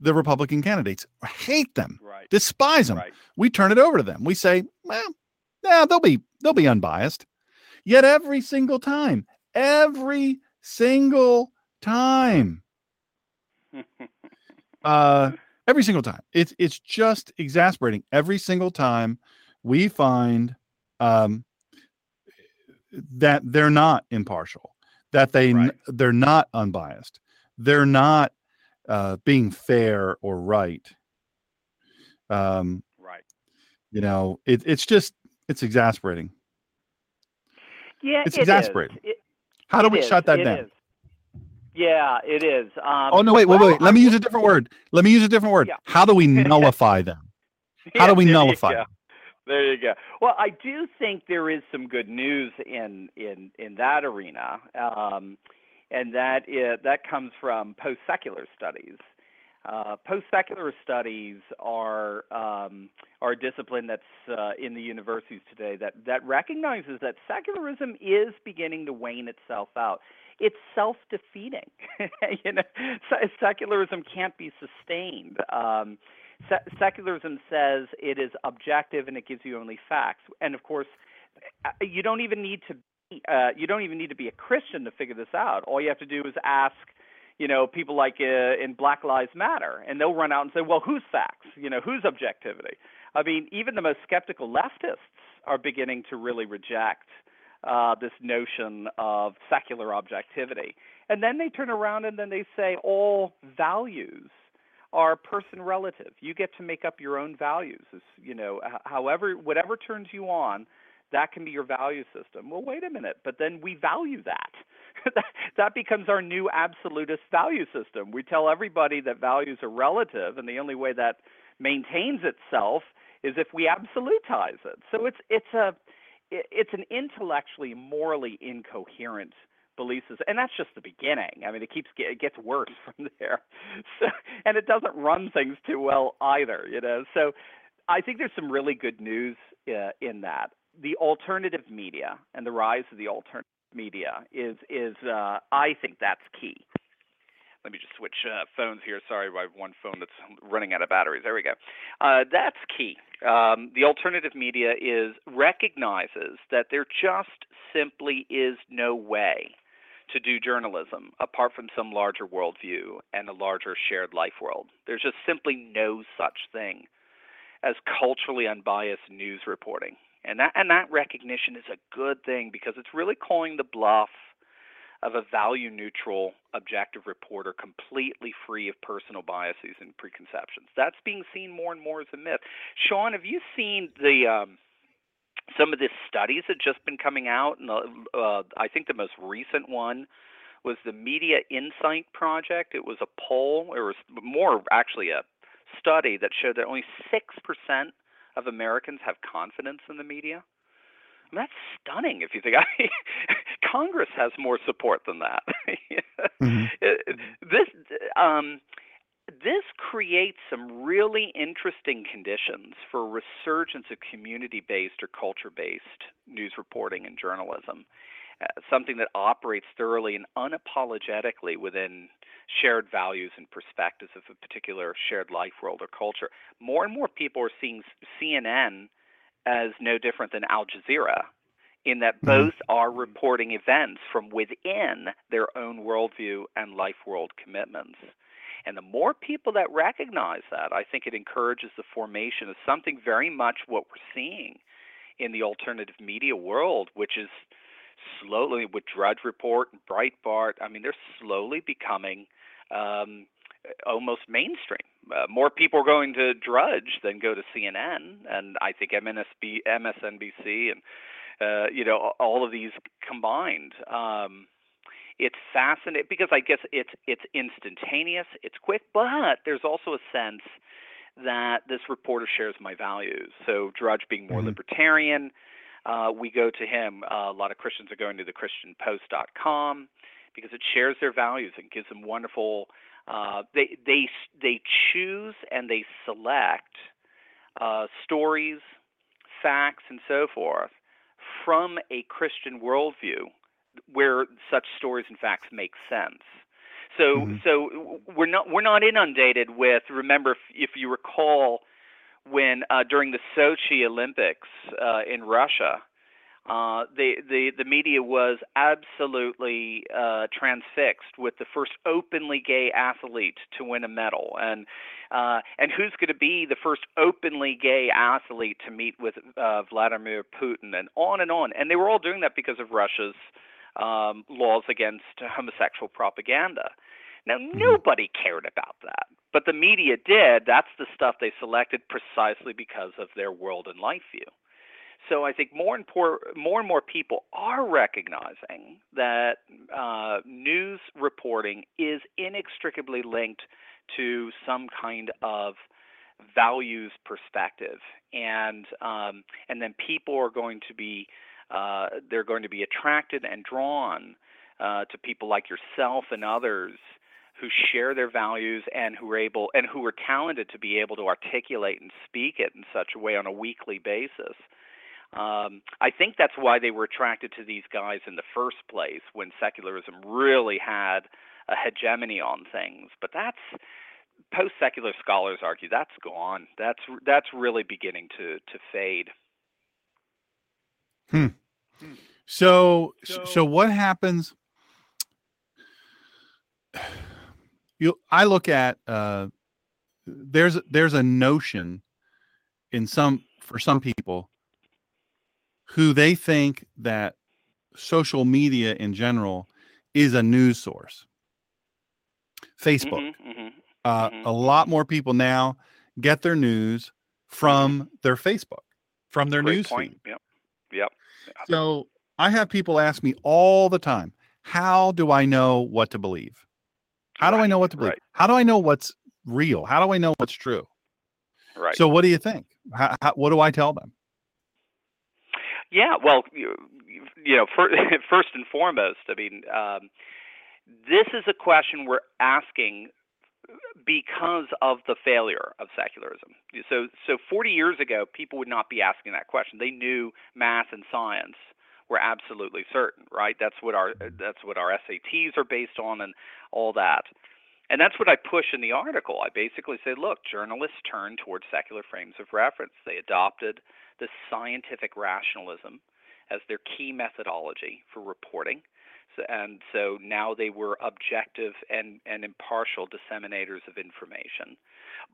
the Republican candidates, hate them, right, despise them. Right. We turn it over to them. We say, well, no, they'll be unbiased. Yet every single time, every single time, it's just exasperating. Every single time we find that they're not impartial, that they're not unbiased, they're not being fair or right. Right. You know, it's exasperating. Yeah, it's exasperating. How do we shut that down? Yeah, it is. Wait. Let me use a different word. Yeah. How do we nullify them? How do we nullify them? There you go. Well, I do think there is some good news in that arena, and that comes from post-secular studies. Post-secular studies are a discipline that's in the universities today that recognizes that secularism is beginning to wane itself out. It's self-defeating. You know, secularism can't be sustained. Secularism says it is objective and it gives you only facts. And of course, you don't even need to be a Christian to figure this out. All you have to do is ask, you know, people like in Black Lives Matter, and they'll run out and say, well, whose facts? You know, whose objectivity? I mean, even the most skeptical leftists are beginning to really reject this notion of secular objectivity. And then they turn around and then they say all values are person relative. You get to make up your own values. It's, you know, whatever turns you on, that can be your value system. Well, wait a minute, but then we value that. That becomes our new absolutist value system. We tell everybody that values are relative, and the only way that maintains itself is if we absolutize it. So it's an intellectually, morally incoherent belief system, and that's just the beginning. I mean, it gets worse from there, so, and it doesn't run things too well either, you know. So, I think there's some really good news in that. The alternative media and the rise of the alternative media is I think that's key. Let me just switch phones here. Sorry, I have one phone that's running out of batteries. There we go. That's key. The alternative media recognizes that there just simply is no way to do journalism apart from some larger worldview and a larger shared life world. There's just simply no such thing as culturally unbiased news reporting. And that recognition is a good thing because it's really calling the bluff of a value-neutral, objective reporter completely free of personal biases and preconceptions. That's being seen more and more as a myth. Sean, have you seen some of the studies that just been coming out? And I think the most recent one was the Media Insight Project. It was a poll, or it was more actually a study that showed that only 6% of Americans have confidence in the media. I mean, that's stunning if you think. I mean, Congress has more support than that. Mm-hmm. This creates some really interesting conditions for resurgence of community-based or culture-based news reporting and journalism, something that operates thoroughly and unapologetically within shared values and perspectives of a particular shared life world or culture. More and more people are seeing CNN as no different than Al Jazeera, in that both are reporting events from within their own worldview and life world commitments. And the more people that recognize that, I think it encourages the formation of something very much what we're seeing in the alternative media world, which is slowly, with Drudge Report and Breitbart, I mean, they're slowly becoming almost mainstream. More people are going to Drudge than go to CNN, and I think MSNBC and, all of these combined. It's fascinating because I guess it's instantaneous, it's quick, but there's also a sense that this reporter shares my values. So Drudge being more libertarian, we go to him. A lot of Christians are going to the ChristianPost.com because it shares their values and gives them wonderful. They choose and they select stories, facts, and so forth from a Christian worldview where such stories and facts make sense. So we're not inundated with. Remember, if you recall, when during the Sochi Olympics in Russia, the media was absolutely transfixed with the first openly gay athlete to win a medal, and who's going to be the first openly gay athlete to meet with Vladimir Putin, and on, and they were all doing that because of Russia's. Laws against homosexual propaganda. Now, nobody cared about that, but the media did. That's the stuff they selected precisely because of their world and life view. So I think more and more people are recognizing that news reporting is inextricably linked to some kind of values perspective, and then people are going to be they're going to be attracted and drawn to people like yourself and others who share their values and who are able and who are talented to be able to articulate and speak it in such a way on a weekly basis. I think that's why they were attracted to these guys in the first place when secularism really had a hegemony on things. But that's post-secular scholars argue that's gone. That's really beginning to fade. So what happens? I look at there's a notion in for some people who they think that social media in general is a news source. Facebook, a lot more people now get their news from their Facebook, from their news feed. Yep. So I have people ask me all the time, how do I know what to believe? How do I know what to believe? Right. How do I know what's real? How do I know what's true? Right. So what do you think? How, what do I tell them? Yeah, well, first and foremost, I mean, this is a question we're asking because of the failure of secularism. So 40 years ago, people would not be asking that question. They knew math and science were absolutely certain, right? That's what our SATs are based on and all that. And that's what I push in the article. I basically say, look, journalists turned towards secular frames of reference. They adopted the scientific rationalism as their key methodology for reporting. And so now they were objective and impartial disseminators of information.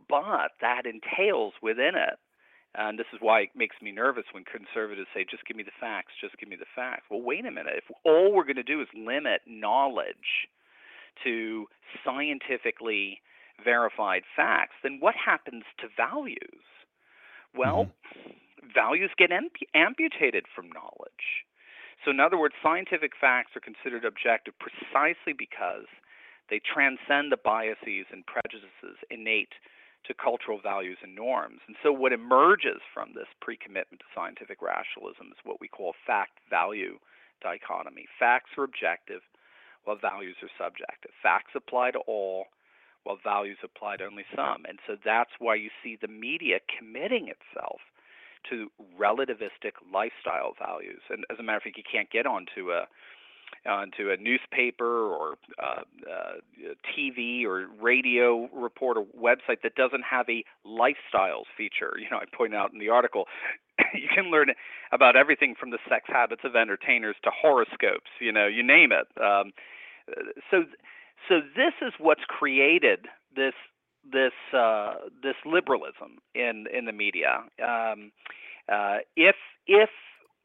But that entails within it, and this is why it makes me nervous when conservatives say, just give me the facts, just give me the facts. Well, wait a minute. If all we're going to do is limit knowledge to scientifically verified facts, then what happens to values? Well, values get amputated from knowledge. So in other words, scientific facts are considered objective precisely because they transcend the biases and prejudices innate to cultural values and norms. And so what emerges from this pre-commitment to scientific rationalism is what we call fact-value dichotomy. Facts are objective, while values are subjective. Facts apply to all, while values apply to only some. And so that's why you see the media committing itself to relativistic lifestyle values, and as a matter of fact, you can't get onto a newspaper or TV or radio report or website that doesn't have a lifestyles feature. You know, I point out in the article, you can learn about everything from the sex habits of entertainers to horoscopes. You know, you name it. So this is what's created this liberalism in the media, If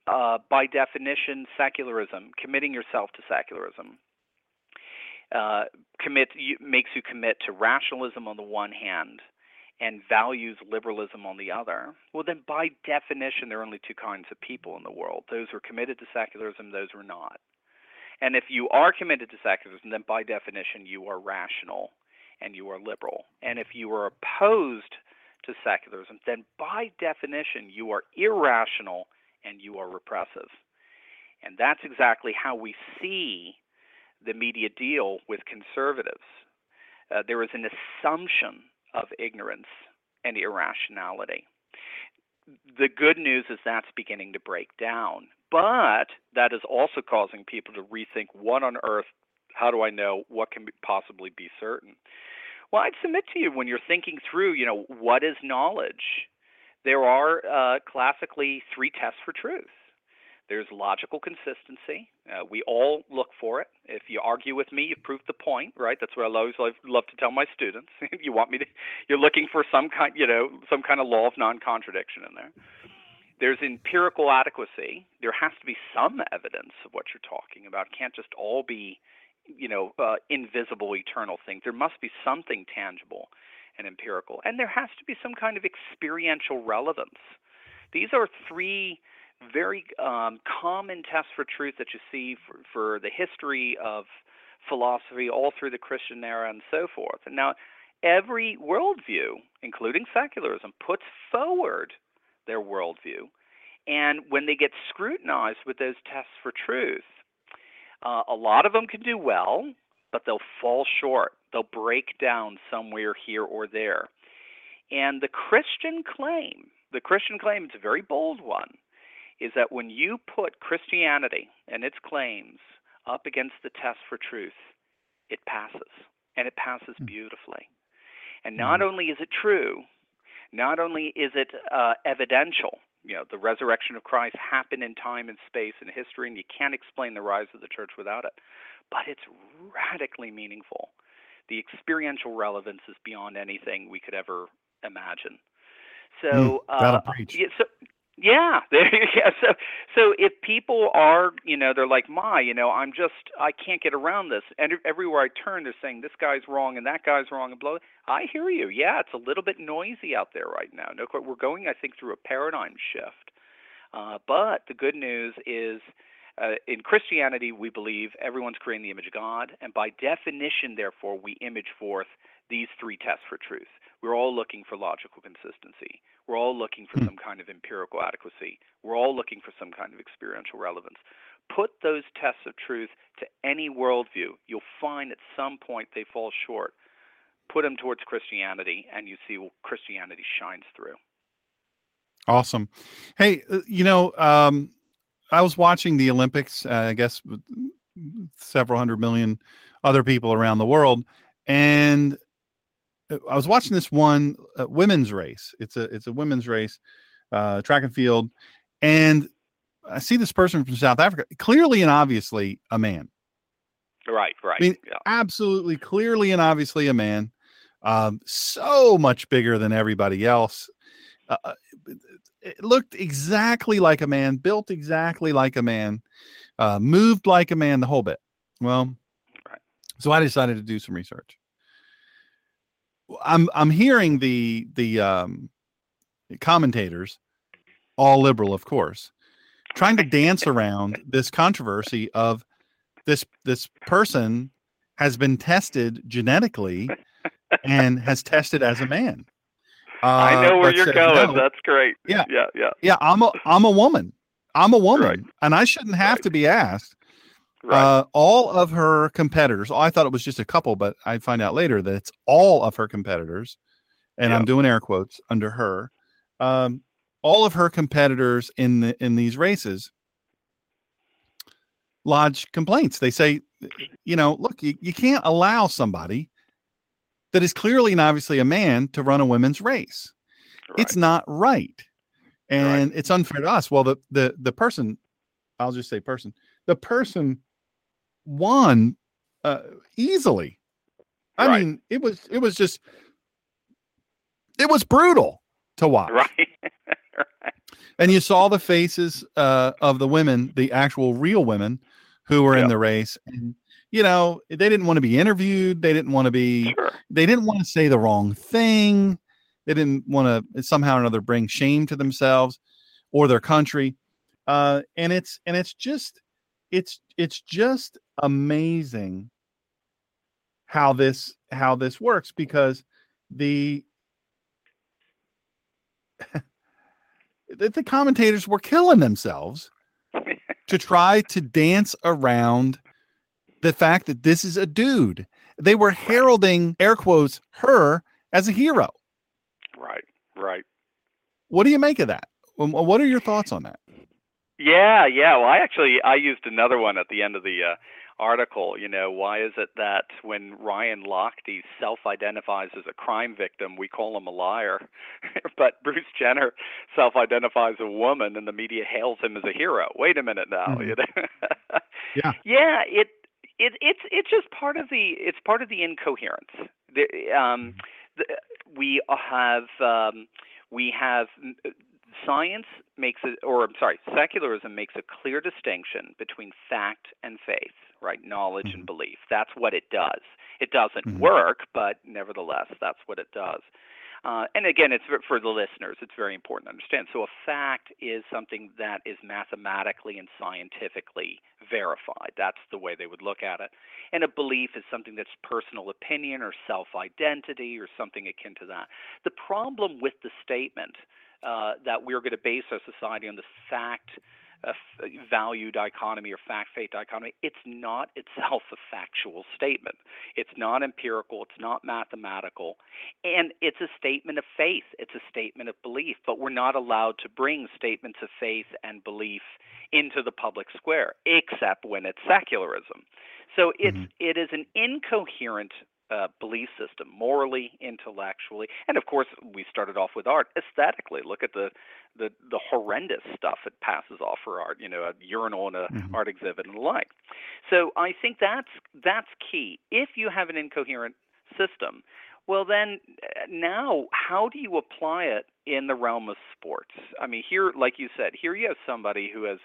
by definition, secularism, committing yourself to secularism, makes you commit to rationalism on the one hand and values liberalism on the other, well, then by definition, there are only two kinds of people in the world: those who are committed to secularism, those who are not. And if you are committed to secularism, then by definition, you are rational and you are liberal. And if you are opposed to secularism, then by definition, you are irrational and you are repressive. And that's exactly how we see the media deal with conservatives. There is an assumption of ignorance and irrationality. The good news is that's beginning to break down, but that is also causing people to rethink, what on earth, how do I know, what can possibly be certain? Well, I'd submit to you, when you're thinking through, what is knowledge? There are classically three tests for truth. There's logical consistency. We all look for it. If you argue with me, you've proved the point, right? That's what I always love to tell my students. You're looking for some kind of law of non-contradiction in there. There's empirical adequacy. There has to be some evidence of what you're talking about. It can't just all be invisible, eternal things. There must be something tangible and empirical. And there has to be some kind of experiential relevance. These are three very common tests for truth that you see for the history of philosophy all through the Christian era and so forth. And now every worldview, including secularism, puts forward their worldview. And when they get scrutinized with those tests for truth, a lot of them can do well, but they'll fall short. They'll break down somewhere here or there. And the Christian claim, it's a very bold one, is that when you put Christianity and its claims up against the test for truth, it passes, and it passes beautifully. And not only is it true, not only is it evidential, the resurrection of Christ happened in time and space and history, and you can't explain the rise of the church without it, but it's radically meaningful. The experiential relevance is beyond anything we could ever imagine. So, So if people are, they're like, I can't get around this. And everywhere I turn, they're saying this guy's wrong and that guy's wrong and blah. I hear you. Yeah, it's a little bit noisy out there right now. No, we're going, I think, through a paradigm shift. But the good news is, in Christianity, we believe everyone's created in the image of God, and by definition, therefore, we image forth these three tests for truth. We're all looking for logical consistency. We're all looking for some kind of empirical adequacy. We're all looking for some kind of experiential relevance. Put those tests of truth to any worldview. You'll find at some point they fall short. Put them towards Christianity, and you see Christianity shines through. Awesome. Hey, I was watching the Olympics, I guess several 100 million other people around the world. And I was watching this one women's race. It's a women's race, track and field. And I see this person from South Africa, clearly and obviously a man. Right. I mean, yeah. Absolutely, clearly and obviously a man, so much bigger than everybody else. It looked exactly like a man, built exactly like a man, moved like a man, the whole bit. Well, so I decided to do some research. I'm hearing the commentators, all liberal, of course, trying to dance around this controversy of this person has been tested genetically and has tested as a man. I know where you're going. No. That's great. Yeah. I'm a woman. I'm a woman, right. And I shouldn't have to be asked. Right. All of her competitors. I thought it was just a couple, but I find out later that it's all of her competitors, and I'm doing air quotes under her. All of her competitors in these races lodge complaints. They say, look, you can't allow somebody that is clearly and obviously a man to run a women's race. Right. It's not right. And it's unfair to us. Well, the person, I'll just say person, the person won easily. I mean, it was just, it was brutal to watch. Right. And you saw the faces of the women, the actual real women who were in the race. And, you know, they didn't want to be interviewed. They didn't want to be, they didn't want to say the wrong thing. They didn't want to somehow or another bring shame to themselves or their country. And it's just amazing how this works, because the commentators were killing themselves to try to dance around the fact that this is a dude. They were heralding, air quotes, her as a hero. Right, right. What do you make of that? What are your thoughts on that? Yeah. Well, I used another one at the end of the article. You know, why is it that when Ryan Lochte self-identifies as a crime victim, we call him a liar, but Bruce Jenner self-identifies a woman and the media hails him as a hero? Wait a minute now. Mm-hmm. You know? Yeah. It's just part of the incoherence. We have science makes it, secularism makes a clear distinction between fact and faith, right? Knowledge and belief. That's what it does. It doesn't work, but nevertheless, that's what it does. And again, it's for the listeners, it's very important to understand. So a fact is something that is mathematically and scientifically verified. That's the way they would look at it. And a belief is something that's personal opinion or self-identity or something akin to that. The problem with the statement that we're going to base our society on the fact value dichotomy or fact-faith dichotomy, it's not itself a factual statement. It's not empirical. It's not mathematical. And it's a statement of faith. It's a statement of belief. But we're not allowed to bring statements of faith and belief into the public square, except when it's secularism. So it is an incoherent belief system, morally, intellectually, and of course we started off with art. Aesthetically, look at the horrendous stuff it passes off for art, you know, a urinal and a art exhibit and the like. So I think that's key. If you have an incoherent system, well then now how do you apply it in the realm of sports? I mean, here, like you said, here you have somebody who has,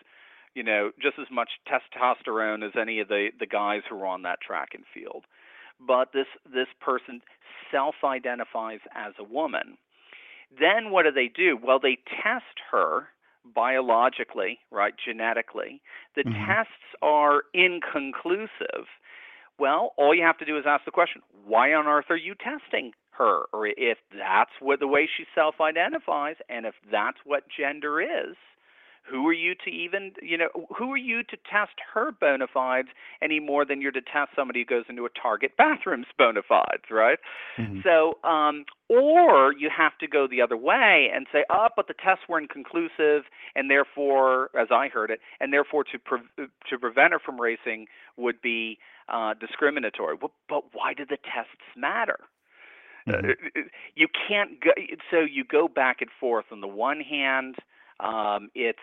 you know, just as much testosterone as any of the guys who are on that track and field. But this person self-identifies as a woman. Then what do? Well, they test her biologically, right, genetically. The tests are inconclusive. Well, all you have to do is ask the question, why on earth are you testing her? Or if that's what the way she self-identifies, and if that's what gender is, who are you to test her bona fides any more than you're to test somebody who goes into a Target bathroom's bona fides, right? So, or you have to go the other way and say, but the tests were inconclusive, and therefore, as I heard it, and therefore to prevent her from racing would be discriminatory. But why do the tests matter? You can't go, so you go back and forth. On the one hand, it's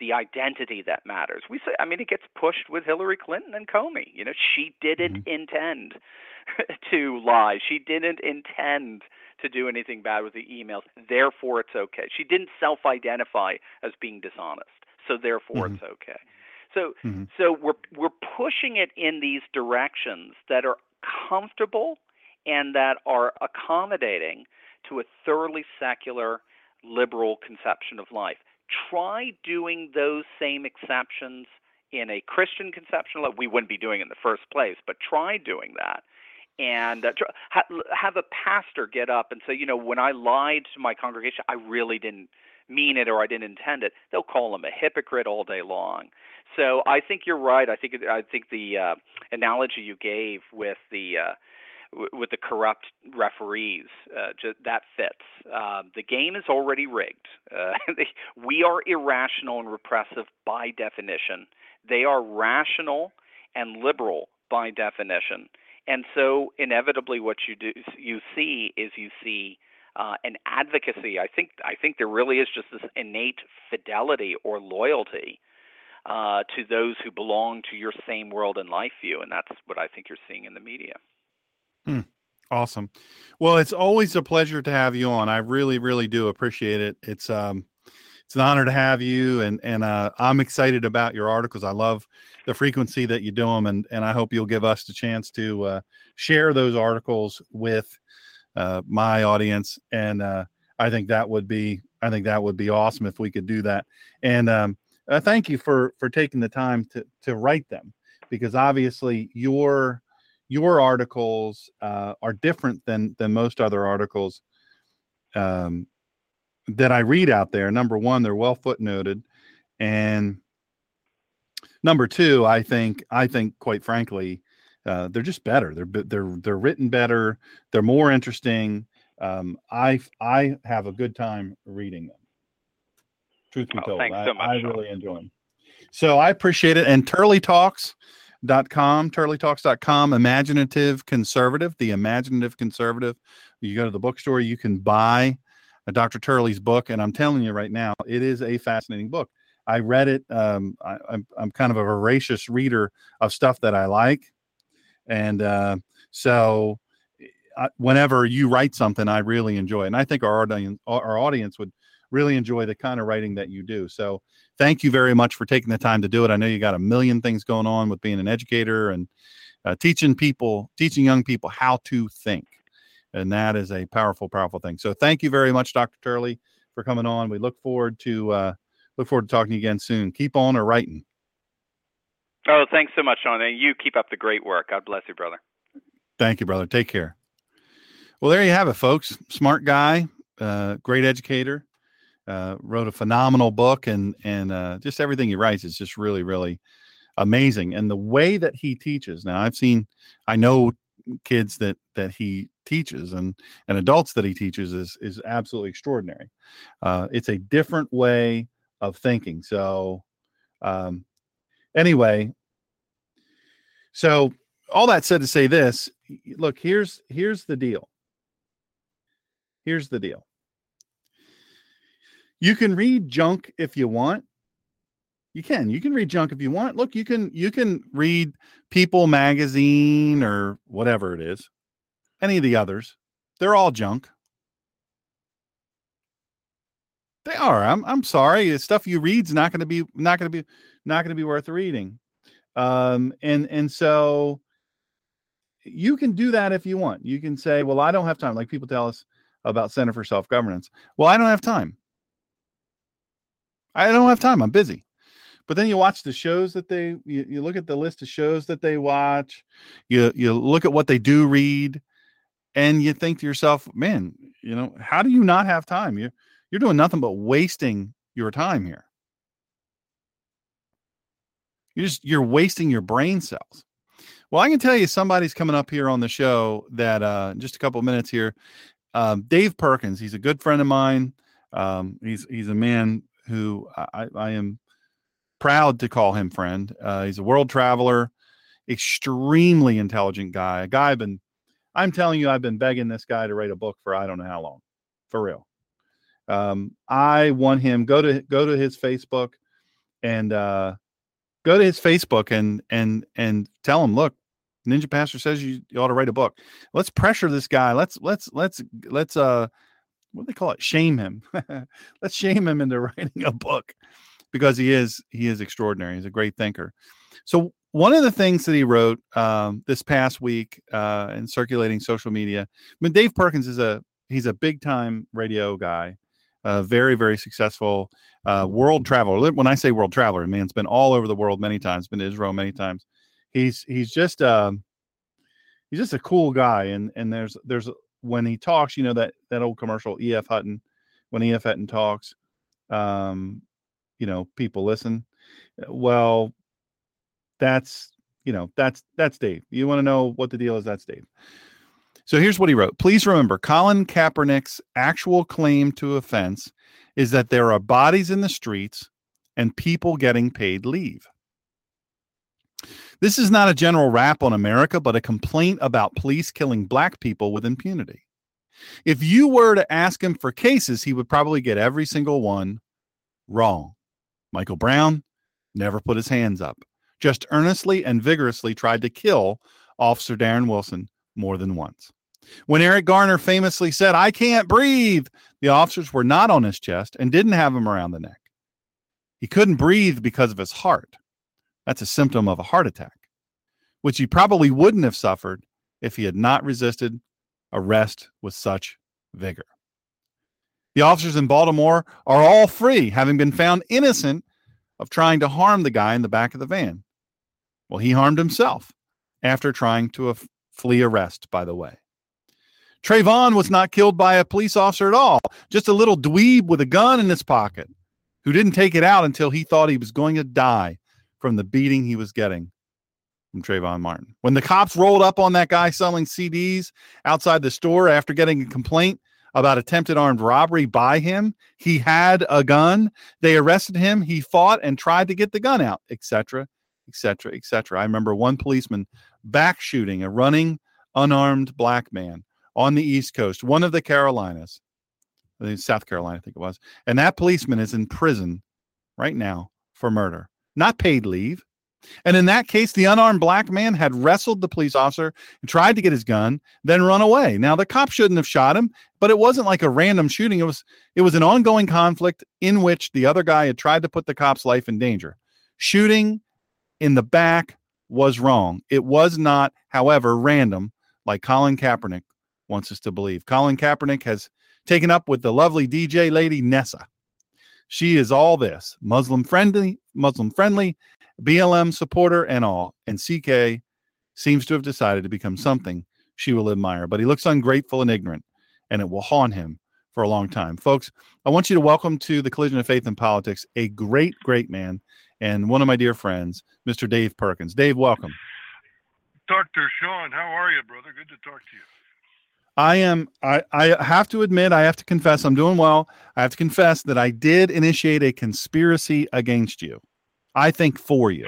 the identity that matters. We say, I mean, it gets pushed with Hillary Clinton and Comey. You know, she didn't intend to lie. She didn't intend to do anything bad with the emails. Therefore, it's okay. She didn't self-identify as being dishonest. So therefore, it's okay. So we're pushing it in these directions that are comfortable and that are accommodating to a thoroughly secular, liberal conception of life. Try doing those same exceptions in a Christian conception of life. We wouldn't be doing it in the first place, but try doing that. And have a pastor get up and say, you know, when I lied to my congregation, I really didn't mean it, or I didn't intend it. They'll call him a hypocrite all day long. So I think you're right. I think the analogy you gave with the corrupt referees, that fits. The game is already rigged. We are irrational and repressive by definition. They are rational and liberal by definition. And so inevitably what you see an advocacy. I think there really is just this innate fidelity or loyalty to those who belong to your same world and life view. And that's what I think you're seeing in the media. Awesome. Well, it's always a pleasure to have you on. I really, really do appreciate it. It's It's an honor to have you, and I'm excited about your articles. I love the frequency that you do them, and I hope you'll give us the chance to share those articles with my audience. And I think that would be awesome if we could do that. And thank you for taking the time to write them, because obviously your articles are different than most other articles that I read out there. Number one, they're well footnoted, and number two, I think quite frankly, they're just better. They're written better. They're more interesting. I have a good time reading them. Truth be told, I really enjoy them. So I appreciate it. And turleytalks.com, Imaginative Conservative, The Imaginative Conservative. You go to the bookstore, you can buy Dr. Turley's book. And I'm telling you right now, it is a fascinating book. I read it. I'm kind of a voracious reader of stuff that I like. And so whenever you write something, I really enjoy it. And I think our audience would really enjoy the kind of writing that you do. So thank you very much for taking the time to do it. I know you got a million things going on with being an educator and teaching young people how to think. And that is a powerful, powerful thing. So thank you very much, Dr. Turley, for coming on. We look forward to talking to you again soon. Keep on or writing. Oh, thanks so much, Sean. And you keep up the great work. God bless you, brother. Thank you, brother. Take care. Well, there you have it, folks. Smart guy, great educator, wrote a phenomenal book, and just everything he writes is just really, really amazing. And the way that he teaches. Now, I know kids that he teaches and adults that he teaches is absolutely extraordinary. It's a different way of thinking. So, anyway, so all that said to say this, look, here's the deal. Here's the deal. You can read junk if you want. You can read junk if you want. Look, you can read People magazine or whatever it is. Any of the others. They're all junk. They are. I'm sorry. The stuff you read's not going to be worth reading. And so you can do that if you want. You can say, well, I don't have time. Like people tell us about Center for Self Governance. Well, I don't have time. I'm busy. But then you watch the shows that you look at the list of shows that they watch, you look at what they do read, and you think to yourself, man, how do you not have time? You're doing nothing but wasting your time here. You're wasting your brain cells. Well, I can tell you somebody's coming up here on the show that just a couple of minutes here, Dave Perkins. He's a good friend of mine. He's a man who I am proud to call him friend. He's a world traveler, extremely intelligent guy. A guy I've been begging this guy to write a book for I don't know how long, for real. I want him go to his Facebook and and tell him, look, Ninja Pastor says you ought to write a book. Let's pressure this guy. Let's what do they call it? Shame him. Let's shame him into writing a book. Because he is extraordinary. He's a great thinker. So one of the things that he wrote this past week in circulating social media, I mean, Dave Perkins he's a big time radio guy, very, very successful world traveler. When I say world traveler, man's been all over the world many times, been to Israel many times. He's just a cool guy. And there's when he talks, that old commercial, E.F. Hutton, when E.F. Hutton talks, people listen. Well, that's Dave. You want to know what the deal is? That's Dave. So here's what he wrote. Please remember, Colin Kaepernick's actual claim to offense is that there are bodies in the streets and people getting paid leave. This is not a general rap on America, but a complaint about police killing black people with impunity. If you were to ask him for cases, he would probably get every single one wrong. Michael Brown never put his hands up, just earnestly and vigorously tried to kill Officer Darren Wilson more than once. When Eric Garner famously said, "I can't breathe," the officers were not on his chest and didn't have him around the neck. He couldn't breathe because of his heart. That's a symptom of a heart attack, which he probably wouldn't have suffered if he had not resisted arrest with such vigor. The officers in Baltimore are all free, having been found innocent of trying to harm the guy in the back of the van. Well, he harmed himself after trying to flee arrest, by the way. Trayvon was not killed by a police officer at all, just a little dweeb with a gun in his pocket who didn't take it out until he thought he was going to die from the beating he was getting from Trayvon Martin. When the cops rolled up on that guy selling CDs outside the store after getting a complaint about attempted armed robbery by him, he had a gun. They arrested him. He fought and tried to get the gun out, etc., etc., etc. I remember one policeman back shooting a running, unarmed black man on the East Coast, one of the Carolinas, I think South Carolina, I think it was. And that policeman is in prison right now for murder, not paid leave. And in that case, the unarmed black man had wrestled the police officer and tried to get his gun, then run away. Now, the cop shouldn't have shot him, but it wasn't like a random shooting. It was an ongoing conflict in which the other guy had tried to put the cop's life in danger. Shooting in the back was wrong. It was not, however, random, like Colin Kaepernick wants us to believe. Colin Kaepernick has taken up with the lovely DJ lady, Nessa. She is all this, Muslim friendly, BLM supporter and all. And CK seems to have decided to become something she will admire, but he looks ungrateful and ignorant, and it will haunt him for a long time. Folks, I want you to welcome to the Collision of Faith and Politics a great, great man and one of my dear friends, Mr. Dave Perkins. Dave, welcome. Dr. Sean, how are you, brother? Good to talk to you. I have to confess I'm doing well. I have to confess that I did initiate a conspiracy against you. I think for you.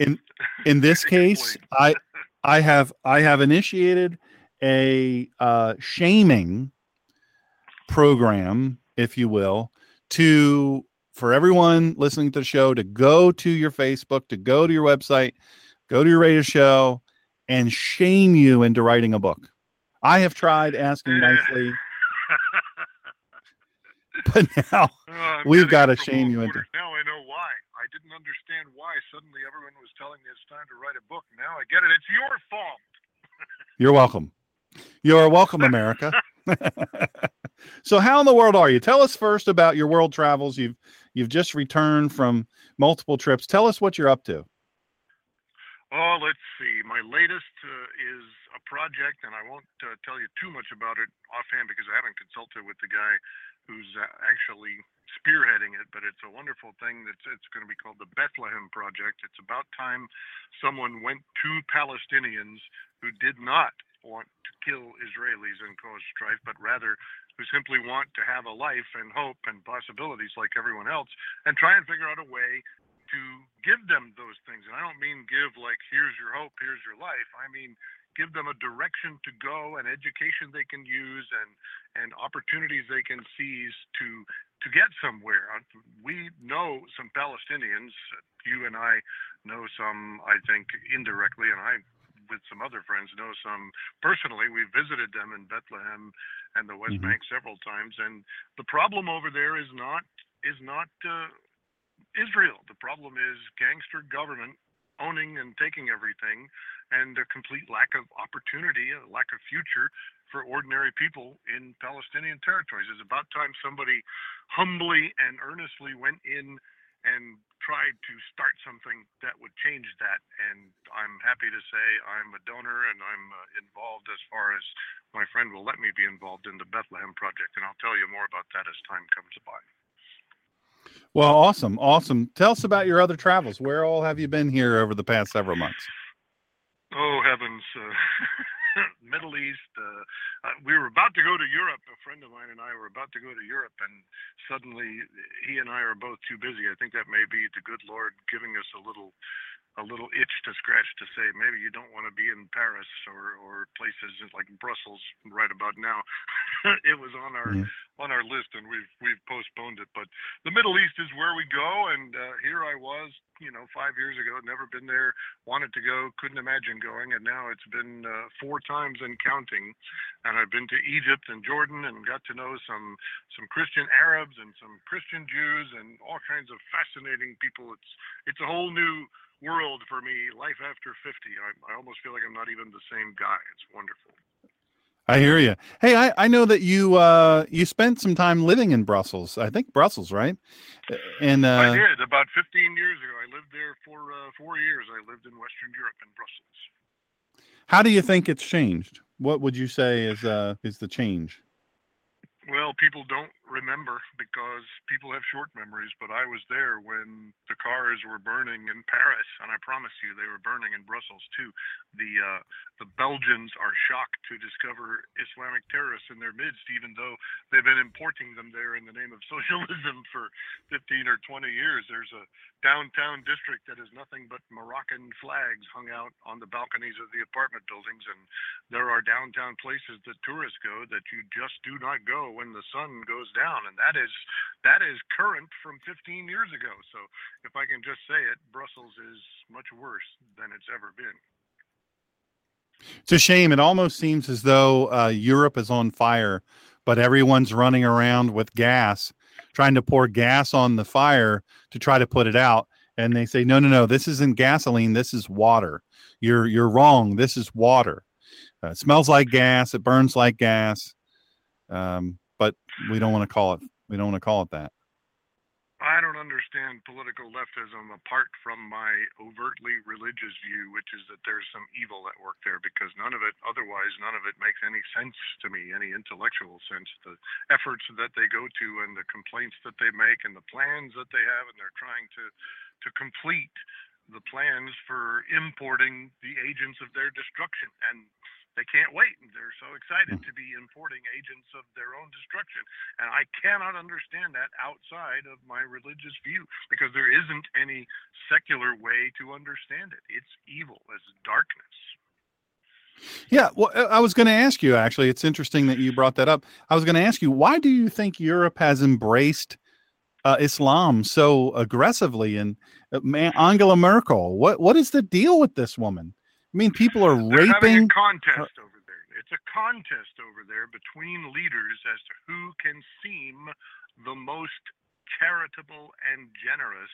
Okay. In this case, I have initiated a shaming program, if you will, for everyone listening to the show to go to your Facebook, to go to your website, go to your radio show, and shame you into writing a book. I have tried asking nicely, but now we've got to shame you into. Now I know why. I didn't understand why suddenly everyone was telling me it's time to write a book. Now I get it. It's your fault. You're welcome. You're welcome, America. So how in the world are you? Tell us first about your world travels. You've just returned from multiple trips. Tell us what you're up to. Oh, let's see. My latest is a project, and I won't tell you too much about it offhand because I haven't consulted with the guy who's actually spearheading it, but it's a wonderful thing. It's going to be called the Bethlehem Project. It's about time someone went to Palestinians who did not want to kill Israelis and cause strife, but rather who simply want to have a life and hope and possibilities like everyone else, and try and figure out a way to give them those things. And I don't mean give like, here's your hope, here's your life. I mean, give them a direction to go, an education they can use, and opportunities they can seize to get somewhere. We know some Palestinians. You and I know some, I think, indirectly, and I, with some other friends, know some personally. We visited them in Bethlehem and the West Bank several times, and the problem over there is not Israel. The problem is gangster government owning and taking everything, and a complete lack of opportunity, a lack of future for ordinary people in Palestinian territories. It's about time somebody humbly and earnestly went in and tried to start something that would change that. And I'm happy to say I'm a donor and I'm involved as far as my friend will let me be involved in the Bethlehem Project. And I'll tell you more about that as time comes by. Well, awesome. Tell us about your other travels. Where all have you been here over the past several months? Oh, heavens. Middle East. We were about to go to Europe. A friend of mine and I were about to go to Europe, and suddenly he and I are both too busy. I think that may be the good Lord giving us a little itch to scratch to say, maybe you don't want to be in Paris or places like Brussels right about now. It was on our on our list, and we've postponed it. But the Middle East is where we go, and here I was, 5 years ago, never been there, wanted to go, couldn't imagine going, and now it's been 4 times and counting. And I've been to Egypt and Jordan and got to know some Christian Arabs and some Christian Jews and all kinds of fascinating people. It's a whole new world for me, life after 50. I almost feel like I'm not even the same guy. It's wonderful. I hear you. Hey, I know that you spent some time living in Brussels. I think Brussels, right? And I did, about 15 years ago. I lived there for 4 years. I lived in Western Europe in Brussels. How do you think it's changed? What would you say is the change? Well, people don't remember because people have short memories, but I was there when the cars were burning in Paris, and I promise you they were burning in Brussels too. The Belgians are shocked to discover Islamic terrorists in their midst, even though they've been importing them there in the name of socialism for 15 or 20 years. There's a downtown district that is nothing but Moroccan flags hung out on the balconies of the apartment buildings, and there are downtown places that tourists go that you just do not go when the sun goes down, and that is current from 15 years ago. So if I can just say it, Brussels is much worse than it's ever been. It's a shame. It almost seems as though Europe is on fire, but everyone's running around with gas, trying to pour gas on the fire to try to put it out. And they say, no, this isn't gasoline. This is water. You're wrong. This is water. It smells like gas. It burns like gas. But we don't want to call it that. I don't understand political leftism apart from my overtly religious view, which is that there's some evil at work there, because none of it makes any sense to me, any intellectual sense. The efforts that they go to and the complaints that they make and the plans that they have, and they're trying to complete the plans for importing the agents of their destruction. And they can't wait. They're so excited to be importing agents of their own destruction. And I cannot understand that outside of my religious view, because there isn't any secular way to understand it. It's evil. It's darkness. Yeah, well, I was going to ask you, actually. It's interesting that you brought that up. I was going to ask you, why do you think Europe has embraced Islam so aggressively? And Angela Merkel, what is the deal with this woman? I mean, people are raping. They're having a contest over there. It's a contest over there between leaders as to who can seem the most charitable and generous,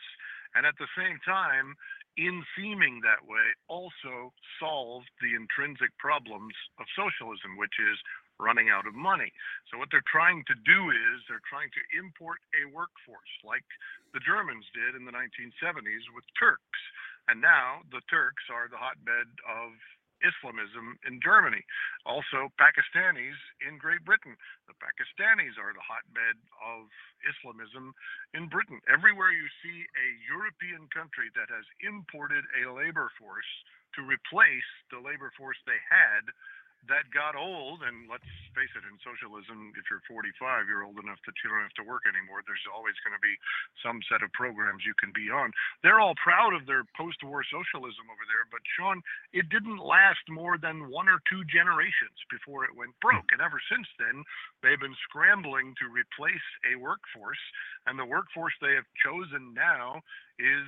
and at the same time, in seeming that way, also solve the intrinsic problems of socialism, which is running out of money. So what they're trying to do is they're trying to import a workforce like the Germans did in the 1970s with Turks. And now the Turks are the hotbed of Islamism in Germany. Also, Pakistanis in Great Britain. The Pakistanis are the hotbed of Islamism in Britain. Everywhere you see a European country that has imported a labor force to replace the labor force they had, that got old, and let's face it, in socialism, if you're 45, you're old enough that you don't have to work anymore. There's always going to be some set of programs you can be on. They're all proud of their post-war socialism over there, but Sean, it didn't last more than 1 or 2 generations before it went broke. And ever since then, they've been scrambling to replace a workforce, and the workforce they have chosen now is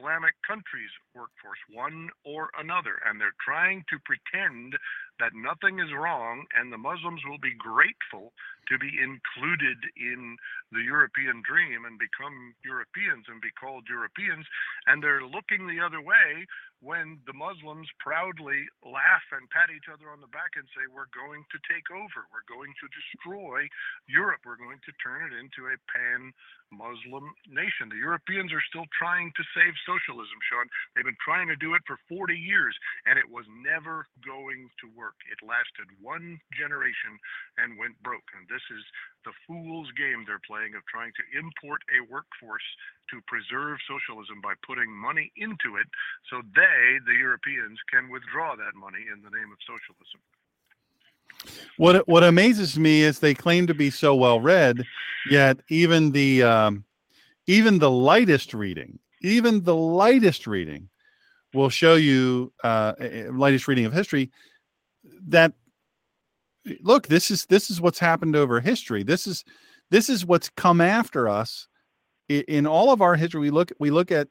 Islamic countries' workforce, one or another, and they're trying to pretend that nothing is wrong and the Muslims will be grateful to be included in the European dream and become Europeans and be called Europeans, and they're looking the other way when the Muslims proudly laugh and pat each other on the back and say, we're going to take over, we're going to destroy Europe, we're going to turn it into a pan-Muslim nation. The Europeans are still trying to save socialism, Sean. They've been trying to do it for 40 years, and it was never going to work. It lasted 1 generation and went broke. And this is the fool's game they're playing of trying to import a workforce to preserve socialism by putting money into it so they, the Europeans, can withdraw that money in the name of socialism. What amazes me is they claim to be so well-read, yet even the lightest reading will show you lightest reading of history that look, this is what's happened over history. This is what's come after us in all of our history. We look at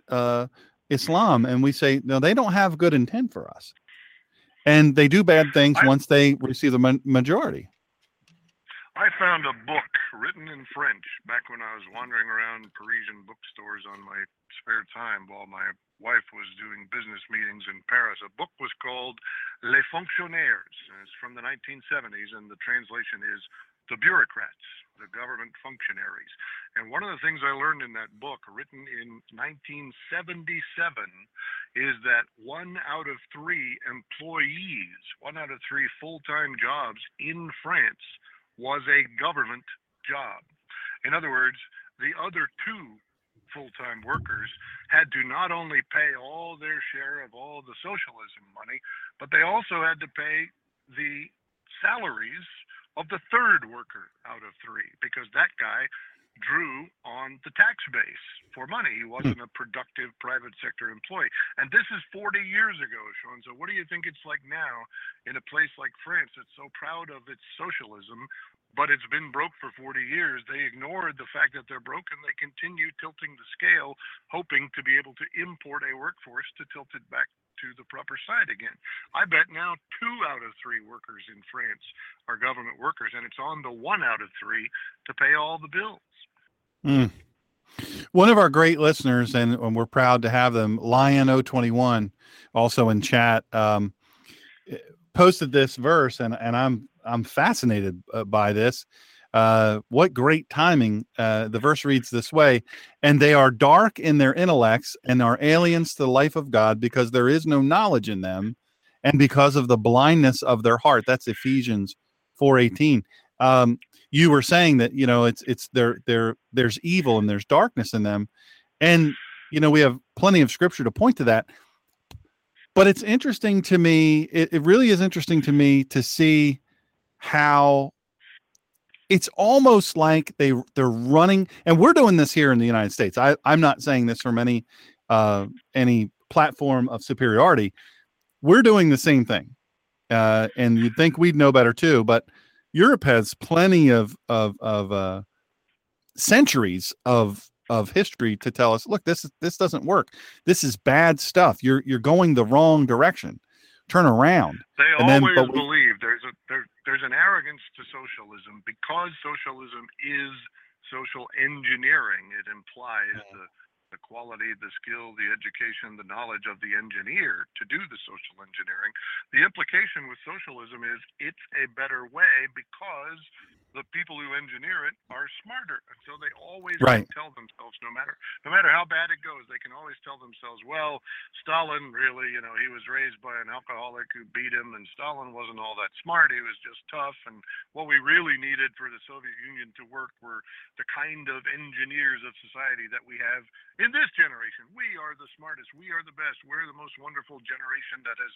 Islam and we say, no, they don't have good intent for us, and they do bad things once they receive the majority. I found a book written in French back when I was wandering around Parisian bookstores on my spare time while my wife was doing business meetings in Paris. A book was called Les Fonctionnaires. It's from the 1970s, and the translation is The Bureaucrats, the Government Functionaries. And one of the things I learned in that book, written in 1977, is that 1 out of 3 employees, 1 out of 3 full-time jobs in France was a government job. In other words, the other 2 full-time workers had to not only pay all their share of all the socialism money, but they also had to pay the salaries of the 3rd worker out of 3, because that guy drew on the tax base for money. He wasn't a productive private sector employee. And this is 40 years ago, Sean. So what do you think it's like now in a place like France that's so proud of its socialism, but it's been broke for 40 years? They ignored the fact that they're broken. They continue tilting the scale, hoping to be able to import a workforce to tilt it back to the proper side again. I bet now 2 out of 3 workers in France are government workers, and it's on the 1 out of 3 to pay all the bills. Mm. One of our great listeners, and we're proud to have them, Lion021, also in chat, posted this verse, and I'm fascinated by this. What great timing. The verse reads this way: and they are dark in their intellects and are aliens to the life of God, because there is no knowledge in them and because of the blindness of their heart. That's Ephesians 4:18. You were saying that, you know, it's there's evil and there's darkness in them. And, you know, we have plenty of scripture to point to that, but it's interesting to me. It really is interesting to me to see how it's almost like they're running, and we're doing this here in the United States. I'm not saying this from any platform of superiority. We're doing the same thing. And you'd think we'd know better too, but Europe has plenty of centuries of history to tell us, look, this doesn't work. This is bad stuff. You're going the wrong direction. Turn around. They believe there's an arrogance to socialism, because socialism is social engineering. It implies the quality, the skill, the education, the knowledge of the engineer to do the social engineering. The implication with socialism is it's a better way because the people who engineer it are smarter. And so they always tell themselves, no matter how bad it goes, they can always tell themselves, well, Stalin really, you know, he was raised by an alcoholic who beat him, and Stalin wasn't all that smart. He was just tough. And what we really needed for the Soviet Union to work were the kind of engineers of society that we have in this generation. We are the smartest. We are the best. We're the most wonderful generation that has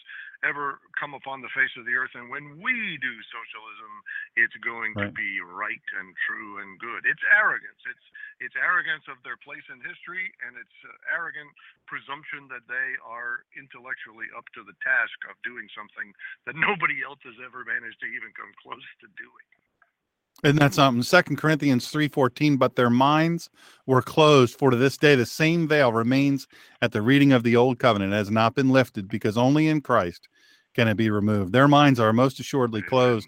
ever come upon the face of the earth. And when we do socialism, it's going to be right and true and good. It's arrogance. It's arrogance of their place in history, and it's arrogant presumption that they are intellectually up to the task of doing something that nobody else has ever managed to even come close to doing. And that's something. 2 Corinthians 3:14, but their minds were closed, for to this day the same veil remains at the reading of the old covenant. It has not been lifted, because only in Christ can it be removed. Their minds are most assuredly closed,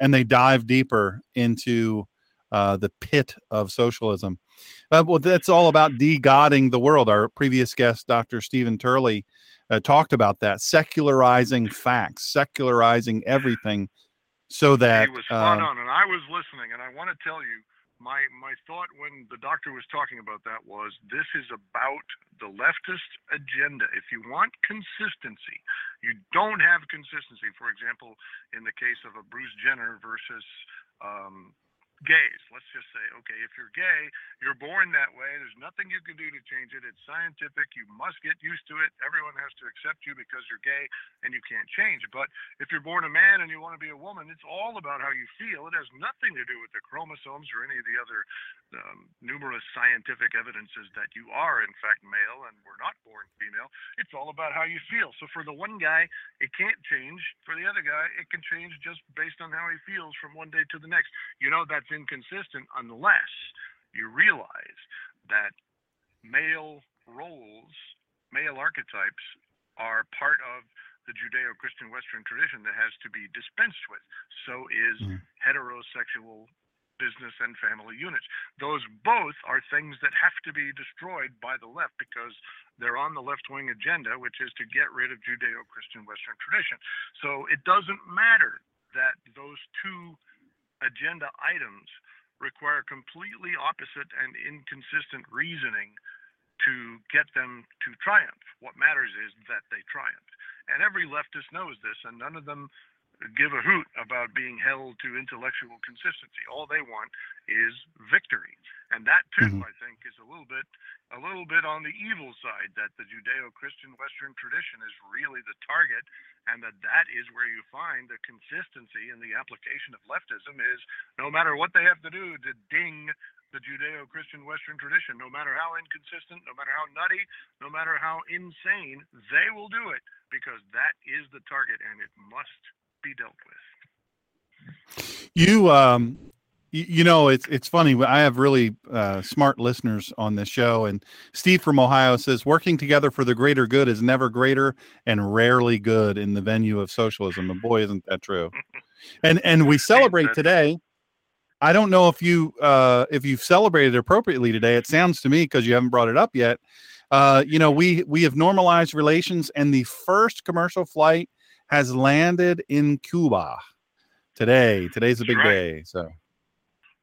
and they dive deeper into the pit of socialism. Well, that's all about de-godding the world. Our previous guest, Dr. Steven Turley, talked about that, secularizing facts, secularizing everything. So that he was spot on, and I was listening, and I want to tell you, my thought when the doctor was talking about that was, this is about the leftist agenda. If you want consistency, you don't have consistency. For example, in the case of a Bruce Jenner versus gays. Let's just say, okay, if you're gay, you're born that way. There's nothing you can do to change it. It's scientific. You must get used to it. Everyone has to accept you because you're gay and you can't change. But if you're born a man and you want to be a woman, it's all about how you feel. It has nothing to do with the chromosomes or any of the other numerous scientific evidences that you are, in fact, male and were not born female. It's all about how you feel. So for the one guy, it can't change. For the other guy, it can change just based on how he feels from one day to the next. You know, that's inconsistent unless you realize that male roles, male archetypes are part of the Judeo-Christian Western tradition that has to be dispensed with. So is heterosexual business and family units. Those both are things that have to be destroyed by the left because they're on the left-wing agenda, which is to get rid of Judeo-Christian Western tradition. So it doesn't matter that those two agenda items require completely opposite and inconsistent reasoning to get them to triumph. What matters is that they triumph. And every leftist knows this, and none of them give a hoot about being held to intellectual consistency. All they want is victory. And that, too, I think, is a little bit on the evil side, that the Judeo-Christian Western tradition is really the target, and that is where you find the consistency in the application of leftism is no matter what they have to do to ding the Judeo-Christian Western tradition, no matter how inconsistent, no matter how nutty, no matter how insane, they will do it because that is the target and it must be dealt with. You know, it's funny. I have really smart listeners on this show. And Steve from Ohio says, working together for the greater good is never greater and rarely good in the venue of socialism. And boy, isn't that true. And we celebrate today. I don't know if you've celebrated appropriately today. It sounds to me, because you haven't brought it up yet. You know, we have normalized relations, and the first commercial flight has landed in Cuba today. Today's a big day. So.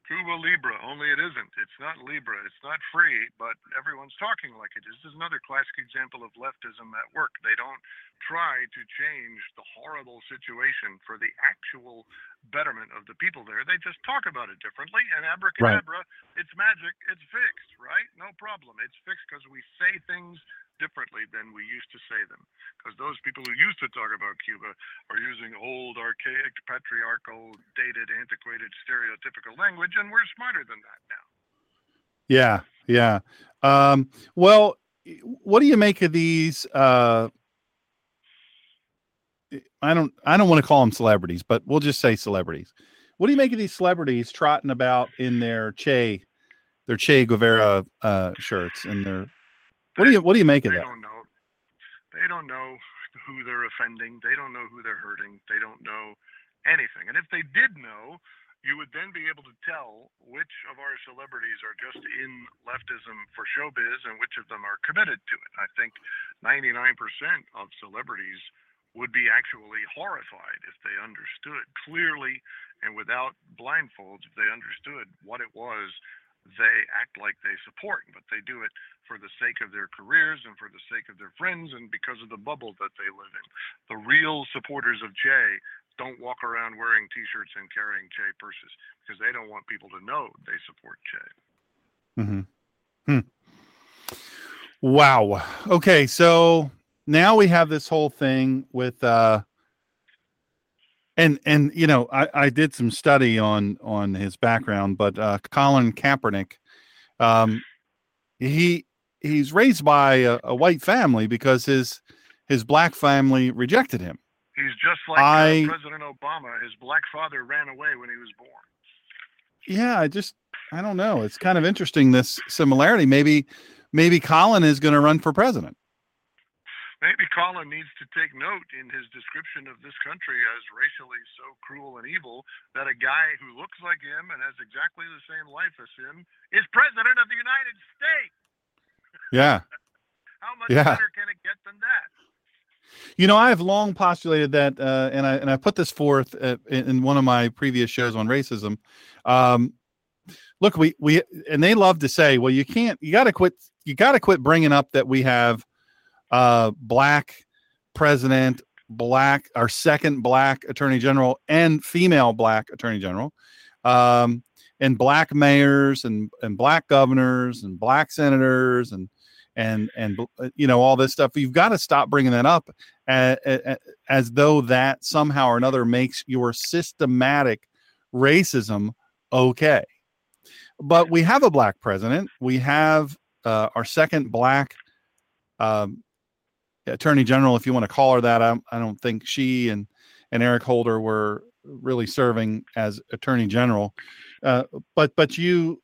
Cuba Libre, only it isn't. It's not Libra. It's not free, but everyone's talking like it is. This is another classic example of leftism at work. They don't try to change the horrible situation for the actual betterment of the people there. They just talk about it differently, and abracadabra, it's magic, it's fixed, right? No problem. It's fixed because we say things differently than we used to say them, because those people who used to talk about Cuba are using old, archaic, patriarchal, dated, antiquated, stereotypical language, and we're smarter than that now. Yeah. Well, what do you make of these? I don't want to call them celebrities, but we'll just say celebrities. What do you make of these celebrities trotting about in their Che Guevara shirts and their? What do you make of that? They don't know. They don't know who they're offending. They don't know who they're hurting. They don't know anything. And if they did know, you would then be able to tell which of our celebrities are just in leftism for showbiz and which of them are committed to it. I think 99% of celebrities would be actually horrified if they understood clearly and without blindfolds, if they understood what it was they act like they support, but they do it for the sake of their careers and for the sake of their friends and because of the bubble that they live in. The real supporters of Che don't walk around wearing T-shirts and carrying Che purses because they don't want people to know they support Che. Mm-hmm. Hmm. Wow. Okay, so now we have this whole thing with and you know, I did some study on his background, but Colin Kaepernick, he's raised by a white family because his black family rejected him. He's just like President Obama. His black father ran away when he was born. Yeah, I don't know. It's kind of interesting, this similarity. Maybe Colin is going to run for president. Maybe Colin needs to take note in his description of this country as racially so cruel and evil that a guy who looks like him and has exactly the same life as him is president of the United States. Yeah. How much better can it get than that? You know, I have long postulated that, and I put this forth in one of my previous shows on racism. Look, we and they love to say, well, you got to quit bringing up that we have. Black president, our second black attorney general, and female black attorney general. and black mayors and black governors and black senators and you know, all this stuff. You've got to stop bringing that up as though that somehow or another makes your systematic racism okay. But we have a black president. We have our second black attorney general, if you want to call her that. I don't think she and Eric Holder were really serving as attorney general. But you,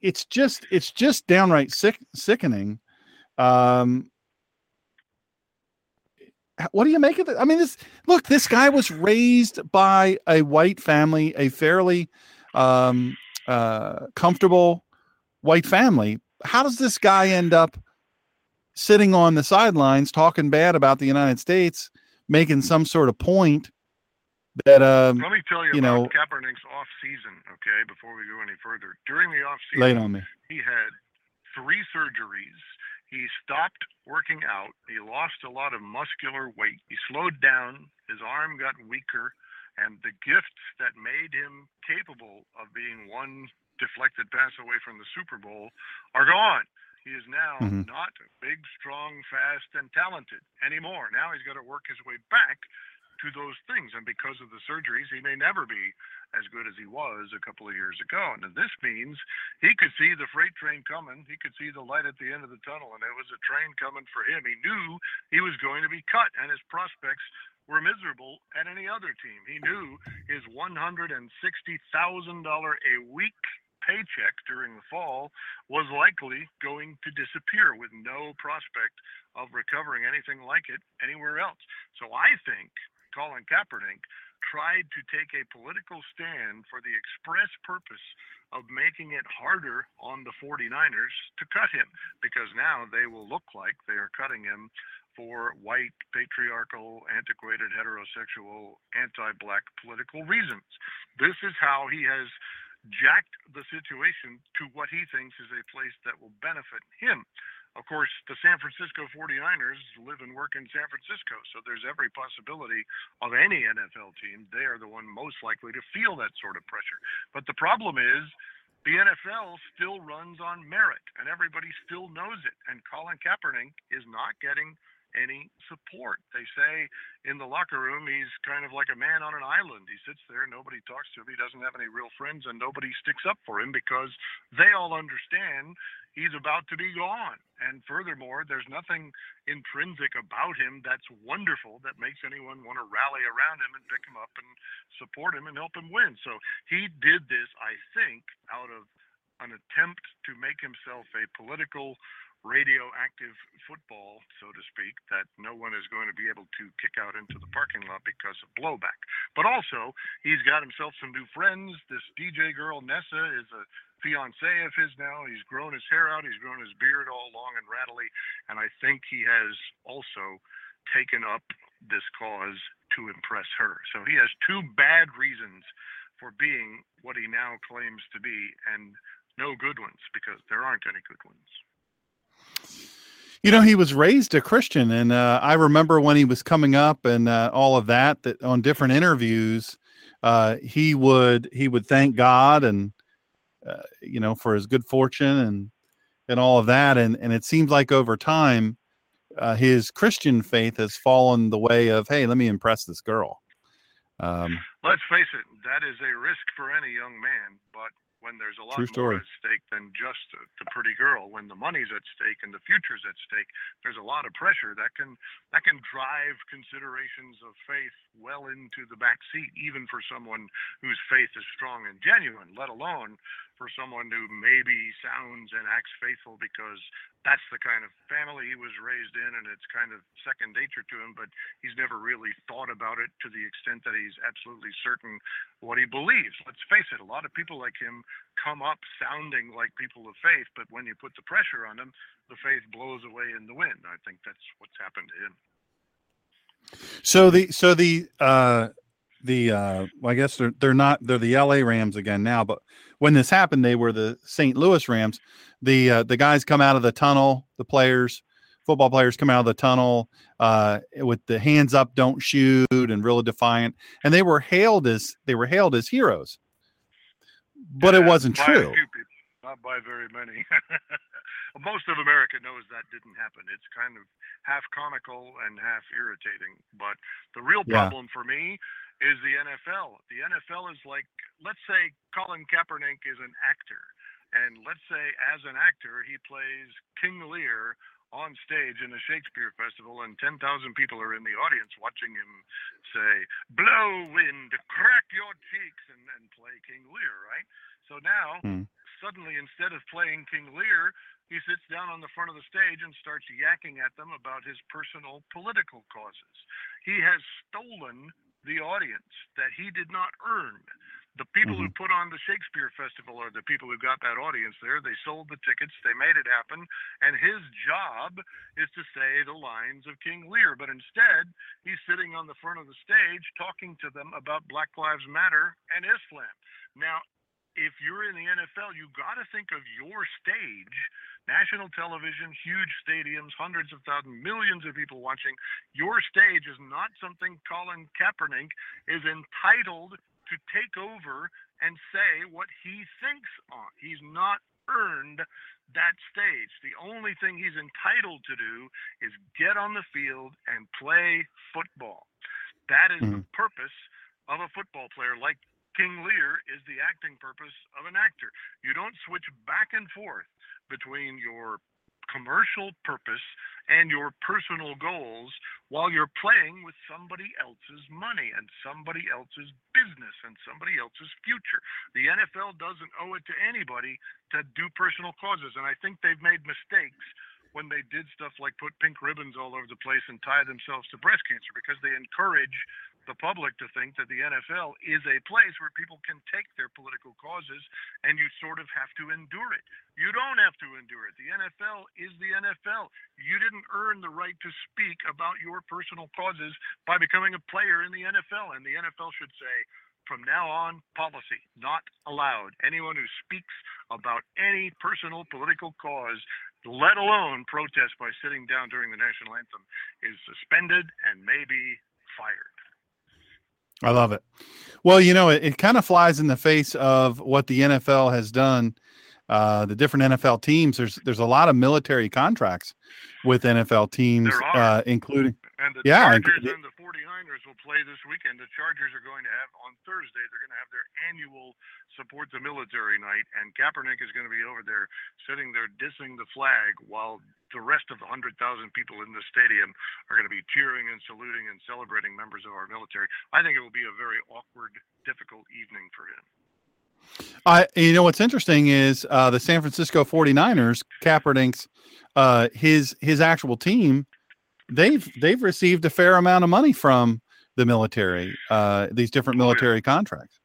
it's just downright sickening. What do you make of it? I mean, this guy was raised by a white family, a fairly comfortable white family. How does this guy end up sitting on the sidelines talking bad about the United States, making some sort of point that, let me tell you, about Kaepernick's off season. Okay. Before we go any further, during the off season, he had 3 surgeries. He stopped working out. He lost a lot of muscular weight. He slowed down. His arm got weaker. And the gifts that made him capable of being one deflected pass away from the Super Bowl are gone. He is now not big, strong, fast, and talented anymore. Now he's got to work his way back to those things. And because of the surgeries, he may never be as good as he was a couple of years ago. And this means he could see the freight train coming. He could see the light at the end of the tunnel, and it was a train coming for him. He knew he was going to be cut, and his prospects were miserable at any other team. He knew his $160,000 a week paycheck during the fall was likely going to disappear with no prospect of recovering anything like it anywhere else. So I think Colin Kaepernick tried to take a political stand for the express purpose of making it harder on the 49ers to cut him, because now they will look like they are cutting him for white, patriarchal, antiquated, heterosexual, anti-black political reasons. This is how he has jacked the situation to what he thinks is a place that will benefit him. Of course, the San Francisco 49ers live and work in San Francisco, so there's every possibility of any NFL team, they are the one most likely to feel that sort of pressure. But the problem is the NFL still runs on merit, and everybody still knows it, and Colin Kaepernick is not getting any support. They say in the locker room, he's kind of like a man on an island. He sits there, nobody talks to him, he doesn't have any real friends, and nobody sticks up for him because they all understand he's about to be gone. And furthermore, there's nothing intrinsic about him that's wonderful that makes anyone want to rally around him and pick him up and support him and help him win. So he did this, I think, out of an attempt to make himself a political radioactive football, so to speak, that no one is going to be able to kick out into the parking lot because of blowback. But also, he's got himself some new friends. This DJ girl, Nessa, is a fiancée of his now. He's grown his hair out. He's grown his beard all long and rattly. And I think he has also taken up this cause to impress her. So he has 2 bad reasons for being what he now claims to be, and no good ones, because there aren't any good ones. You know, he was raised a Christian, and I remember when he was coming up and all of that, that on different interviews, he would thank God and, you know, for his good fortune and all of that. And it seems like over time, his Christian faith has fallen the way of, hey, let me impress this girl. Let's face it, that is a risk for any young man, but when there's a lot more at stake than just the pretty girl, when the money's at stake and the future's at stake, there's a lot of pressure that can drive considerations of faith well into the back seat, even for someone whose faith is strong and genuine, let alone for someone who maybe sounds and acts faithful because that's the kind of family he was raised in and it's kind of second nature to him, but he's never really thought about it to the extent that he's absolutely certain what he believes. Let's face it, a lot of people like him come up sounding like people of faith, but when you put the pressure on them, the faith blows away in the wind. I think that's what's happened to him. So I guess they're the LA Rams again now, but when this happened, they were the St. Louis Rams. The guys come out of the tunnel, the players football players coming out of the tunnel with the hands up, don't shoot, and really defiant. And they were hailed as heroes. But yeah, it wasn't true. Not by very many. Most of America knows that didn't happen. It's kind of half comical and half irritating. But the real problem for me is the NFL. The NFL is like, let's say Colin Kaepernick is an actor. And let's say as an actor, he plays King Lear on stage in a Shakespeare festival, and 10,000 people are in the audience watching him say, blow wind, crack your cheeks, and play King Lear, right? So now, suddenly, instead of playing King Lear, he sits down on the front of the stage and starts yakking at them about his personal political causes. He has stolen the audience that he did not earn. The people who put on the Shakespeare Festival are the people who got that audience there. They sold the tickets. They made it happen. And his job is to say the lines of King Lear. But instead, he's sitting on the front of the stage talking to them about Black Lives Matter and Islam. Now, if you're in the NFL, you got to think of your stage, national television, huge stadiums, hundreds of thousands, millions of people watching. Your stage is not something Colin Kaepernick is entitled to take over and say what he thinks on. He's not earned that stage. The only thing he's entitled to do is get on the field and play football. That is the purpose of a football player. Like King Lear is the acting purpose of an actor. You don't switch back and forth between your commercial purpose and your personal goals while you're playing with somebody else's money and somebody else's business and somebody else's future. The NFL doesn't owe it to anybody to do personal causes, and I think they've made mistakes when they did stuff like put pink ribbons all over the place and tie themselves to breast cancer, because they encourage the public to think that the NFL is a place where people can take their political causes and you sort of have to endure it. You don't have to endure it. The NFL is the NFL. You didn't earn the right to speak about your personal causes by becoming a player in the NFL, and the NFL should say, from now on, policy not allowed. Anyone who speaks about any personal political cause, let alone protest by sitting down during the national anthem, is suspended and maybe fired. I love it. Well, you know, it kind of flies in the face of what the NFL has done. The different NFL teams, there's a lot of military contracts with NFL teams, including... And the Chargers and the 49ers will play this weekend. The Chargers are going to have, on Thursday, they're going to have their annual Support the Military night, and Kaepernick is going to be over there sitting there dissing the flag while the rest of the 100,000 people in the stadium are going to be cheering and saluting and celebrating members of our military. I think it will be a very awkward, difficult evening for him. You know, what's interesting is the San Francisco 49ers, Kaepernick's, his actual team, they've received a fair amount of money from the military, these different military contracts.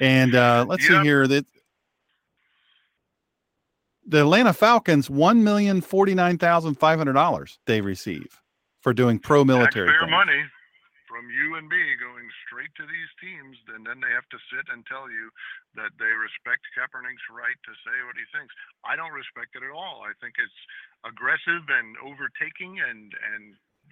And let's see here. The Atlanta Falcons, $1,049,500 they receive for doing pro-military things. Money from you and me going straight to these teams, and then they have to sit and tell you that they respect Kaepernick's right to say what he thinks. I don't respect it at all. I think it's aggressive and overtaking, and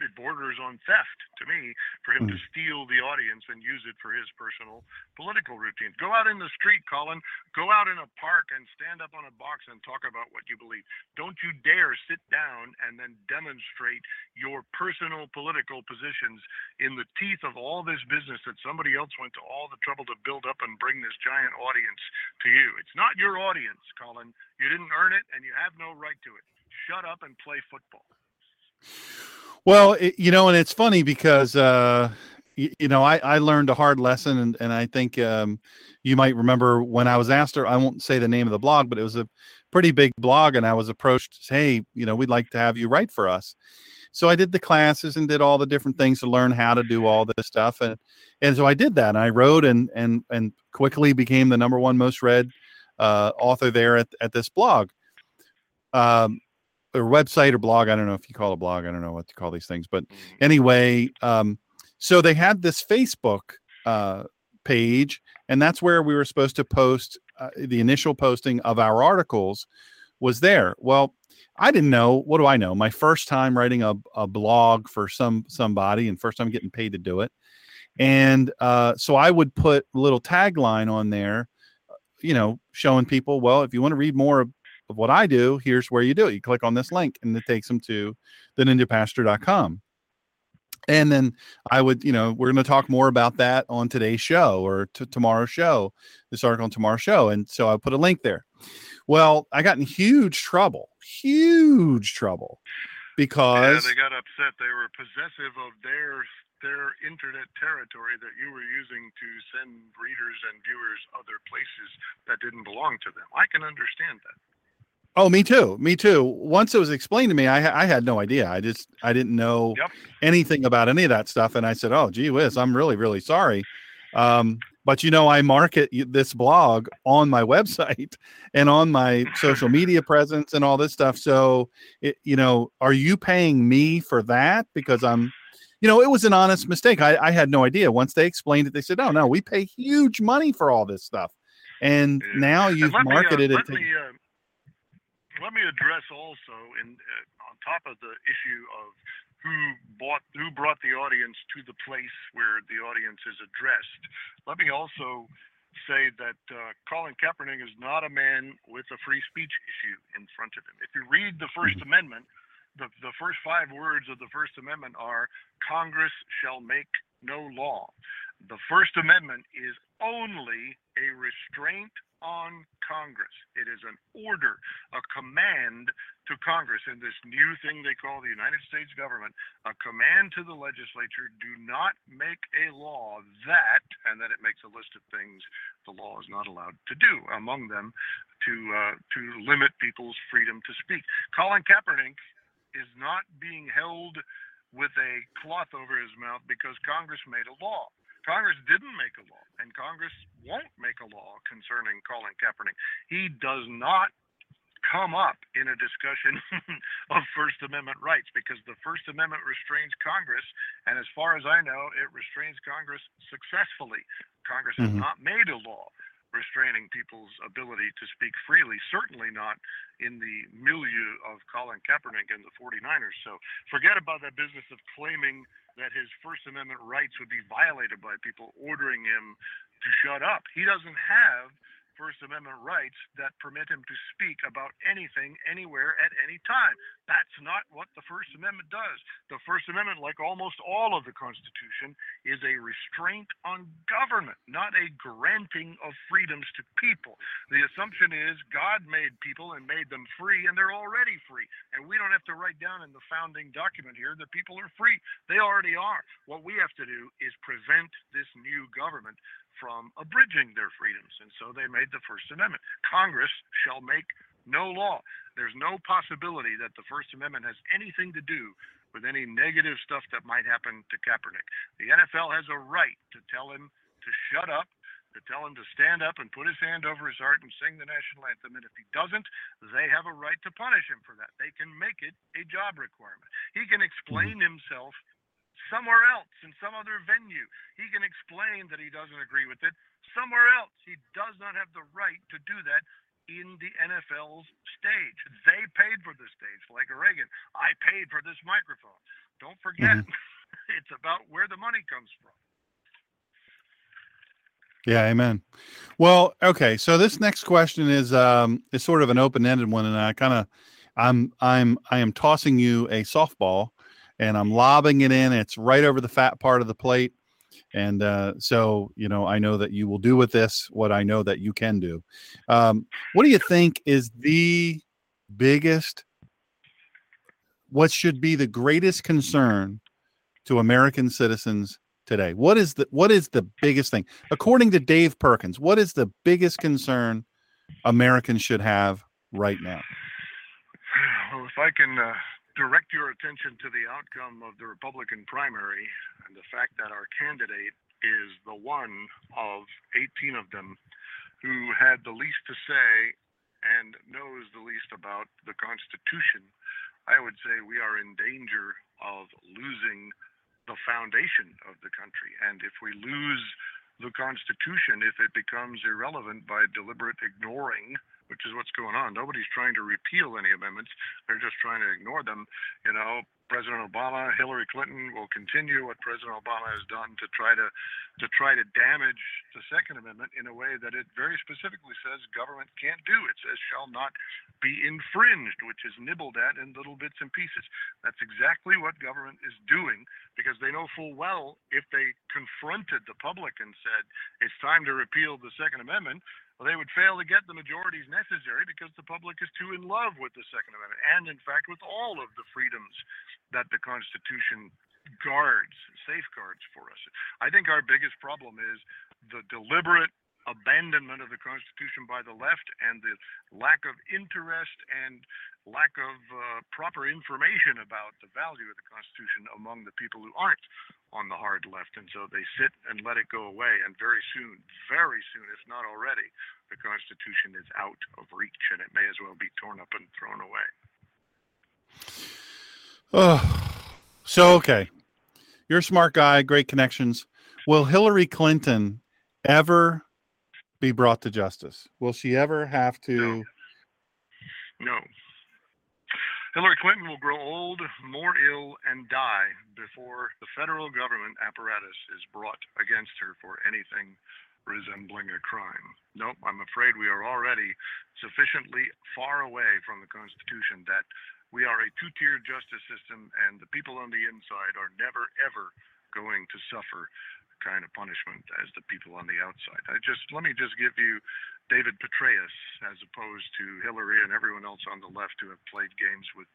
it borders on theft to me for him to steal the audience and use it for his personal political routine. Go out in the street, Colin. Go out in a park and stand up on a box and talk about what you believe. Don't you dare sit down and then demonstrate your personal political positions in the teeth of all this business that somebody else went to all the trouble to build up and bring this giant audience to you. It's not your audience, Colin. You didn't earn it, and you have no right to it. Shut up and play football. Well, and it's funny because, I learned a hard lesson, and I think you might remember when I was asked I won't say the name of the blog, but it was a pretty big blog, and I was approached, hey, we'd like to have you write for us. So I did the classes and did all the different things to learn how to do all this stuff. And so I did that, and I wrote and quickly became the number one most read author there at this blog. Or website or blog. I don't know if you call it a blog. I don't know what to call these things, but anyway, so they had this Facebook page, and that's where we were supposed to post the initial posting of our articles was there. Well, I didn't know. What do I know? My first time writing a blog for somebody and first time getting paid to do it. And so I would put a little tagline on there, you know, showing people, well, if you want to read more of what I do, here's where you do it. You click on this link and it takes them to theninjapastor.com. And then I would, you know, we're going to talk more about that on today's show or tomorrow's show, this article on tomorrow's show. And so I put a link there. Well, I got in huge trouble because they got upset. They were possessive of their internet territory that you were using to send readers and viewers other places that didn't belong to them. I can understand that. Oh, me too. Once it was explained to me, I had no idea. I didn't know anything about any of that stuff. And I said, oh, gee whiz, I'm really, really sorry. But, you know, I market this blog on my website and on my social media presence and all this stuff. So, you know, are you paying me for that? Because you know, it was an honest mistake. I had no idea. Once they explained it, they said, oh, no, we pay huge money for all this stuff. And now you've marketed it to... Let me address also, on top of the issue of who brought the audience to the place where the audience is addressed, let me also say that Colin Kaepernick is not a man with a free speech issue in front of him. If you read the First Amendment, the first 5 words of the First Amendment are, Congress shall make no law. The First Amendment is only a restraint on Congress. It is an order, a command to Congress in this new thing they call the United States government, a command to the legislature, do not make a law that, and then it makes a list of things the law is not allowed to do, among them to limit people's freedom to speak. Colin Kaepernick is not being held with a cloth over his mouth because Congress made a law. Congress didn't make a law, and Congress won't make a law concerning Colin Kaepernick. He does not come up in a discussion of First Amendment rights because the First Amendment restrains Congress, and as far as I know, it restrains Congress successfully. Congress has not made a law restraining people's ability to speak freely, certainly not in the milieu of Colin Kaepernick and the 49ers. So forget about that business of claiming that his First Amendment rights would be violated by people ordering him to shut up. He doesn't have First Amendment rights that permit him to speak about anything, anywhere, at any time. That's not what the First Amendment does. The First Amendment, like almost all of the Constitution, is a restraint on government, not a granting of freedoms to people. The assumption is God made people and made them free, and they're already free. And we don't have to write down in the founding document here that people are free. They already are. What we have to do is prevent this new government from abridging their freedoms. And so they made the First Amendment. Congress shall make no law. There's no possibility that the First Amendment has anything to do with any negative stuff that might happen to Kaepernick. The NFL has a right to tell him to shut up, to tell him to stand up and put his hand over his heart and sing the national anthem. And if he doesn't, they have a right to punish him for that. They can make it a job requirement. He can explain himself somewhere else, in some other venue. He can explain that he doesn't agree with it somewhere else. He does not have the right to do that in the NFL's stage. They paid for the stage, like Reagan. I paid for this microphone. Don't forget, it's about where the money comes from. Yeah, amen. Well, okay, so this next question is sort of an open-ended one, and I am tossing you a softball. And I'm lobbing it in. It's right over the fat part of the plate. And so, you know, I know that you will do with this what I know that you can do. What do you think is the biggest, what should be the greatest concern to American citizens today? What is the biggest thing? According to Dave Perkins, what is the biggest concern Americans should have right now? Well, if I can... direct your attention to the outcome of the Republican primary and the fact that our candidate is the one of 18 of them who had the least to say and knows the least about the Constitution. I would say we are in danger of losing the foundation of the country. And if we lose the Constitution, if it becomes irrelevant by deliberate ignoring which is what's going on. Nobody's trying to repeal any amendments. They're just trying to ignore them. You know, President Obama, Hillary Clinton will continue what President Obama has done to try to damage the Second Amendment in a way that it very specifically says government can't do. It says shall not be infringed, which is nibbled at in little bits and pieces. That's exactly what government is doing, because they know full well if they confronted the public and said it's time to repeal the Second Amendment, well, they would fail to get the majorities necessary because the public is too in love with the Second Amendment and, in fact, with all of the freedoms that the Constitution guards, safeguards for us. I think our biggest problem is the deliberate abandonment of the Constitution by the left and the lack of interest and lack of proper information about the value of the Constitution among the people who aren't on the hard left. And so they sit and let it go away. And very soon, if not already, the Constitution is out of reach, and it may as well be torn up and thrown away. Okay. You're a smart guy, great connections. Will Hillary Clinton ever be brought to justice? Will she ever have to? No. Hillary Clinton will grow old, more ill, and die before the federal government apparatus is brought against her for anything resembling a crime. Nope, I'm afraid we are already sufficiently far away from the Constitution that we are a two-tier justice system, and the people on the inside are never, ever going to suffer the kind of punishment as the people on the outside. Let me just give you David Petraeus, as opposed to Hillary and everyone else on the left who have played games with,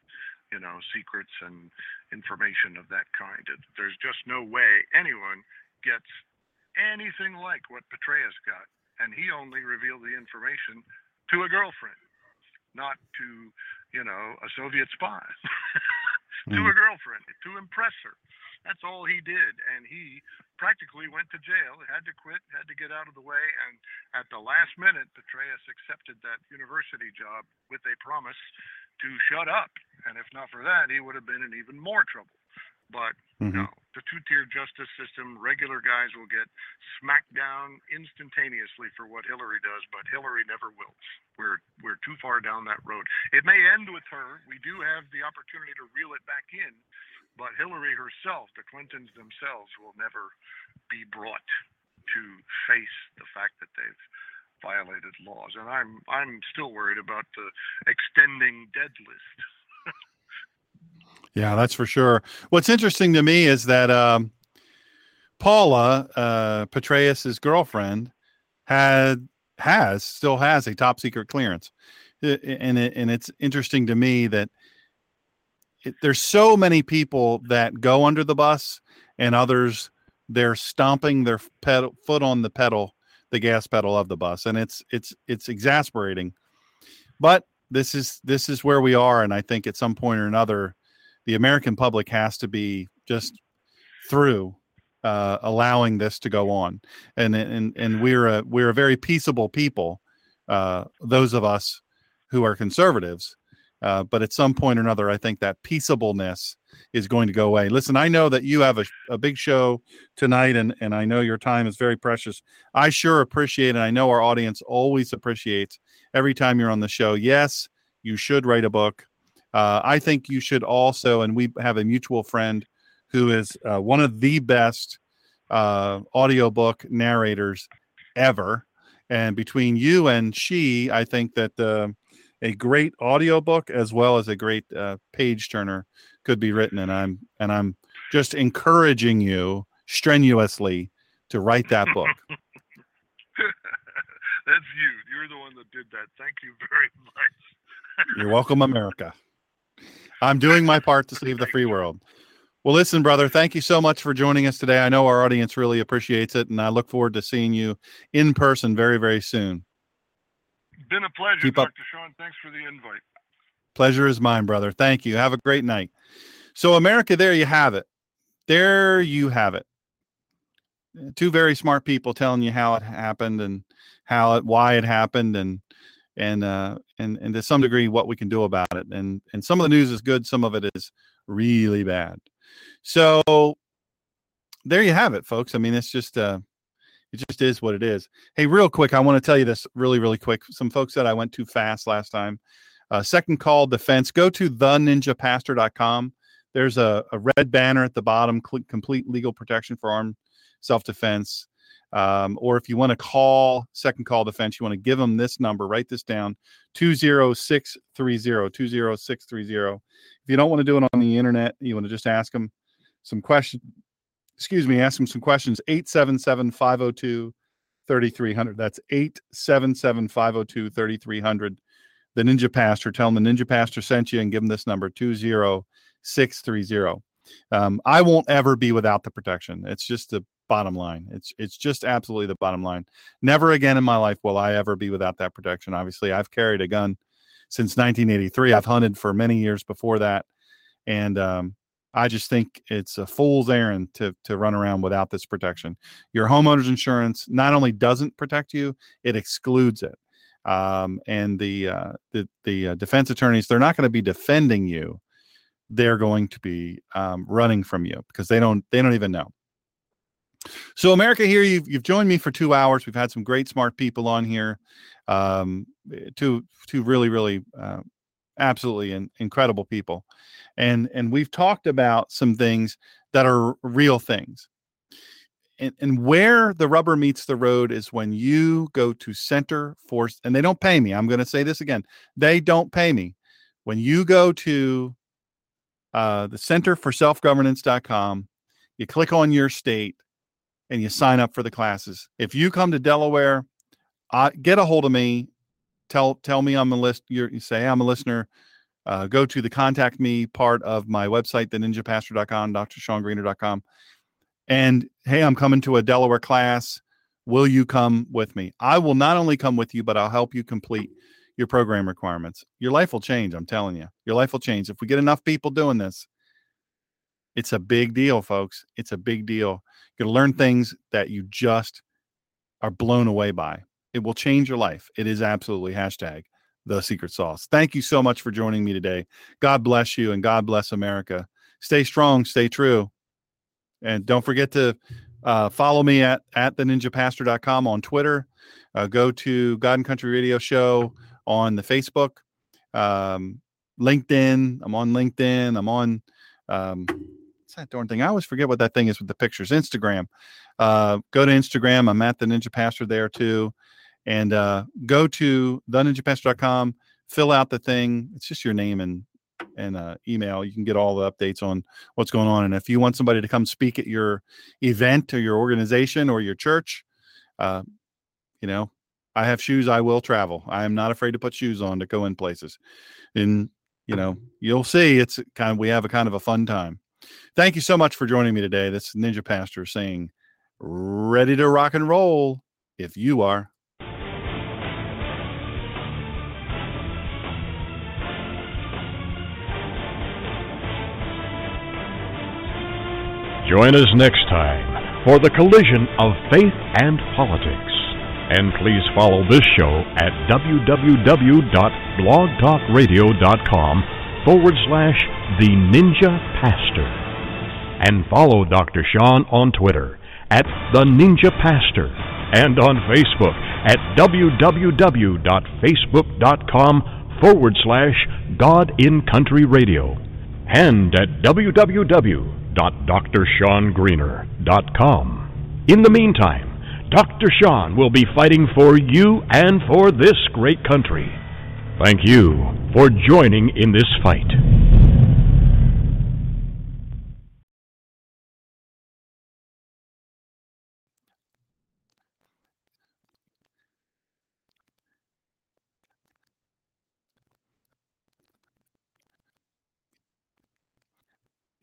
you know, secrets and information of that kind. There's just no way anyone gets anything like what Petraeus got, and he only revealed the information to a girlfriend, not to, you know, a Soviet spy, to a girlfriend, to impress her. That's all he did. And he practically went to jail, had to quit, had to get out of the way. And at the last minute, Petraeus accepted that university job with a promise to shut up. And if not for that, he would have been in even more trouble. But no, the two-tier justice system, regular guys will get smacked down instantaneously for what Hillary does, but Hillary never will. We're too far down that road. It may end with her. We do have the opportunity to reel it back in, but Hillary herself, the Clintons themselves, will never be brought to face the fact that they've violated laws. And I'm still worried about the extending dead list. Yeah, that's for sure. What's interesting to me is that Paula, Petraeus's girlfriend, still has a top secret clearance, and it's interesting to me that there's so many people that go under the bus, and others they're stomping their foot on the gas pedal of the bus, and it's exasperating. But this is where we are, and I think at some point or another, the American public has to be just through allowing this to go on, and we're a very peaceable people, those of us who are conservatives. But at some point or another, I think that peaceableness is going to go away. Listen, I know that you have a big show tonight, and I know your time is very precious. I sure appreciate, and I know our audience always appreciates every time you're on the show. Yes, you should write a book. I think you should also, and we have a mutual friend who is one of the best audiobook narrators ever. And between you and she, I think that a great audiobook as well as a great page turner could be written. And I'm just encouraging you strenuously to write that book. That's you. You're the one that did that. Thank you very much. You're welcome, America. I'm doing my part to save the free world. Well, listen, brother, thank you so much for joining us today. I know our audience really appreciates it, and I look forward to seeing you in person very, very soon. Been a pleasure, Dr. Sean. Thanks for the invite. Pleasure is mine, brother. Thank you. Have a great night. So, America, there you have it. There you have it. Two very smart people telling you how it happened and why it happened, and to some degree what we can do about it. And some of the news is good. Some of it is really bad. So there you have it, folks. I mean, it's just It just is what it is. Hey, real quick, I want to tell you this really, really quick. Some folks said I went too fast last time. Second call defense, go to theninjapastor.com. There's a red banner at the bottom, complete legal protection for armed self-defense. Or if you want to call second call defense, you want to give them this number, write this down, 20630. If you don't want to do it on the internet, you want to just ask them some questions. Ask them some questions. 877-502-3300. That's 877-502-3300. The Ninja Pastor. Tell them the Ninja Pastor sent you and give them this number, 20630. I won't ever be without the protection. It's just the bottom line. It's just absolutely the bottom line. Never again in my life will I ever be without that protection. Obviously, I've carried a gun since 1983. I've hunted for many years before that. And I just think it's a fool's errand to run around without this protection. Your homeowner's insurance not only doesn't protect you, it excludes it. And the defense attorneys, they're not going to be defending you. They're going to be running from you because they don't even know. So America here, you've joined me for 2 hours. We've had some great, smart people on here. Two really, really absolutely incredible people. And we've talked about some things that are real things. And where the rubber meets the road is when you go to Center for, and they don't pay me. I'm going to say this again. They don't pay me. When you go to the Center for self-governance.com, you click on your state and you sign up for the classes. If you come to Delaware, get a hold of me. Tell me I'm a list. You say I'm a listener. Go to the contact me part of my website, theninjapastor.com, DrshawnGreener.com. And hey, I'm coming to a Delaware class. Will you come with me? I will not only come with you, but I'll help you complete your program requirements. Your life will change. I'm telling you, your life will change. If we get enough people doing this, it's a big deal, folks. It's a big deal. You're going to learn things that you just are blown away by. It will change your life. It is absolutely # the secret sauce. Thank you so much for joining me today. God bless you and God bless America. Stay strong, stay true. And don't forget to follow me at theninjapastor.com on Twitter. Go to God in Country Radio Show on the Facebook, LinkedIn. I'm on LinkedIn. I'm on what's that darn thing? I always forget what that thing is with the pictures. Instagram. Go to Instagram. I'm at the Ninja Pastor there too. And go to theninjapastor.com. Fill out the thing. It's just your name and email. You can get all the updates on what's going on. And if you want somebody to come speak at your event or your organization or your church, I have shoes. I will travel. I am not afraid to put shoes on to go in places. And, you'll see it's we have a a fun time. Thank you so much for joining me today. This is Ninja Pastor saying, ready to rock and roll if you are. Join us next time for the collision of faith and politics. And please follow this show at www.blogtalkradio.com/The Ninja Pastor. And follow Dr. Sean on Twitter at The Ninja Pastor and on Facebook at www.facebook.com/God in Country Radio and at www.DrshawnGreener.com. In the meantime, Dr. Sean will be fighting for you and for this great country. Thank you for joining in this fight.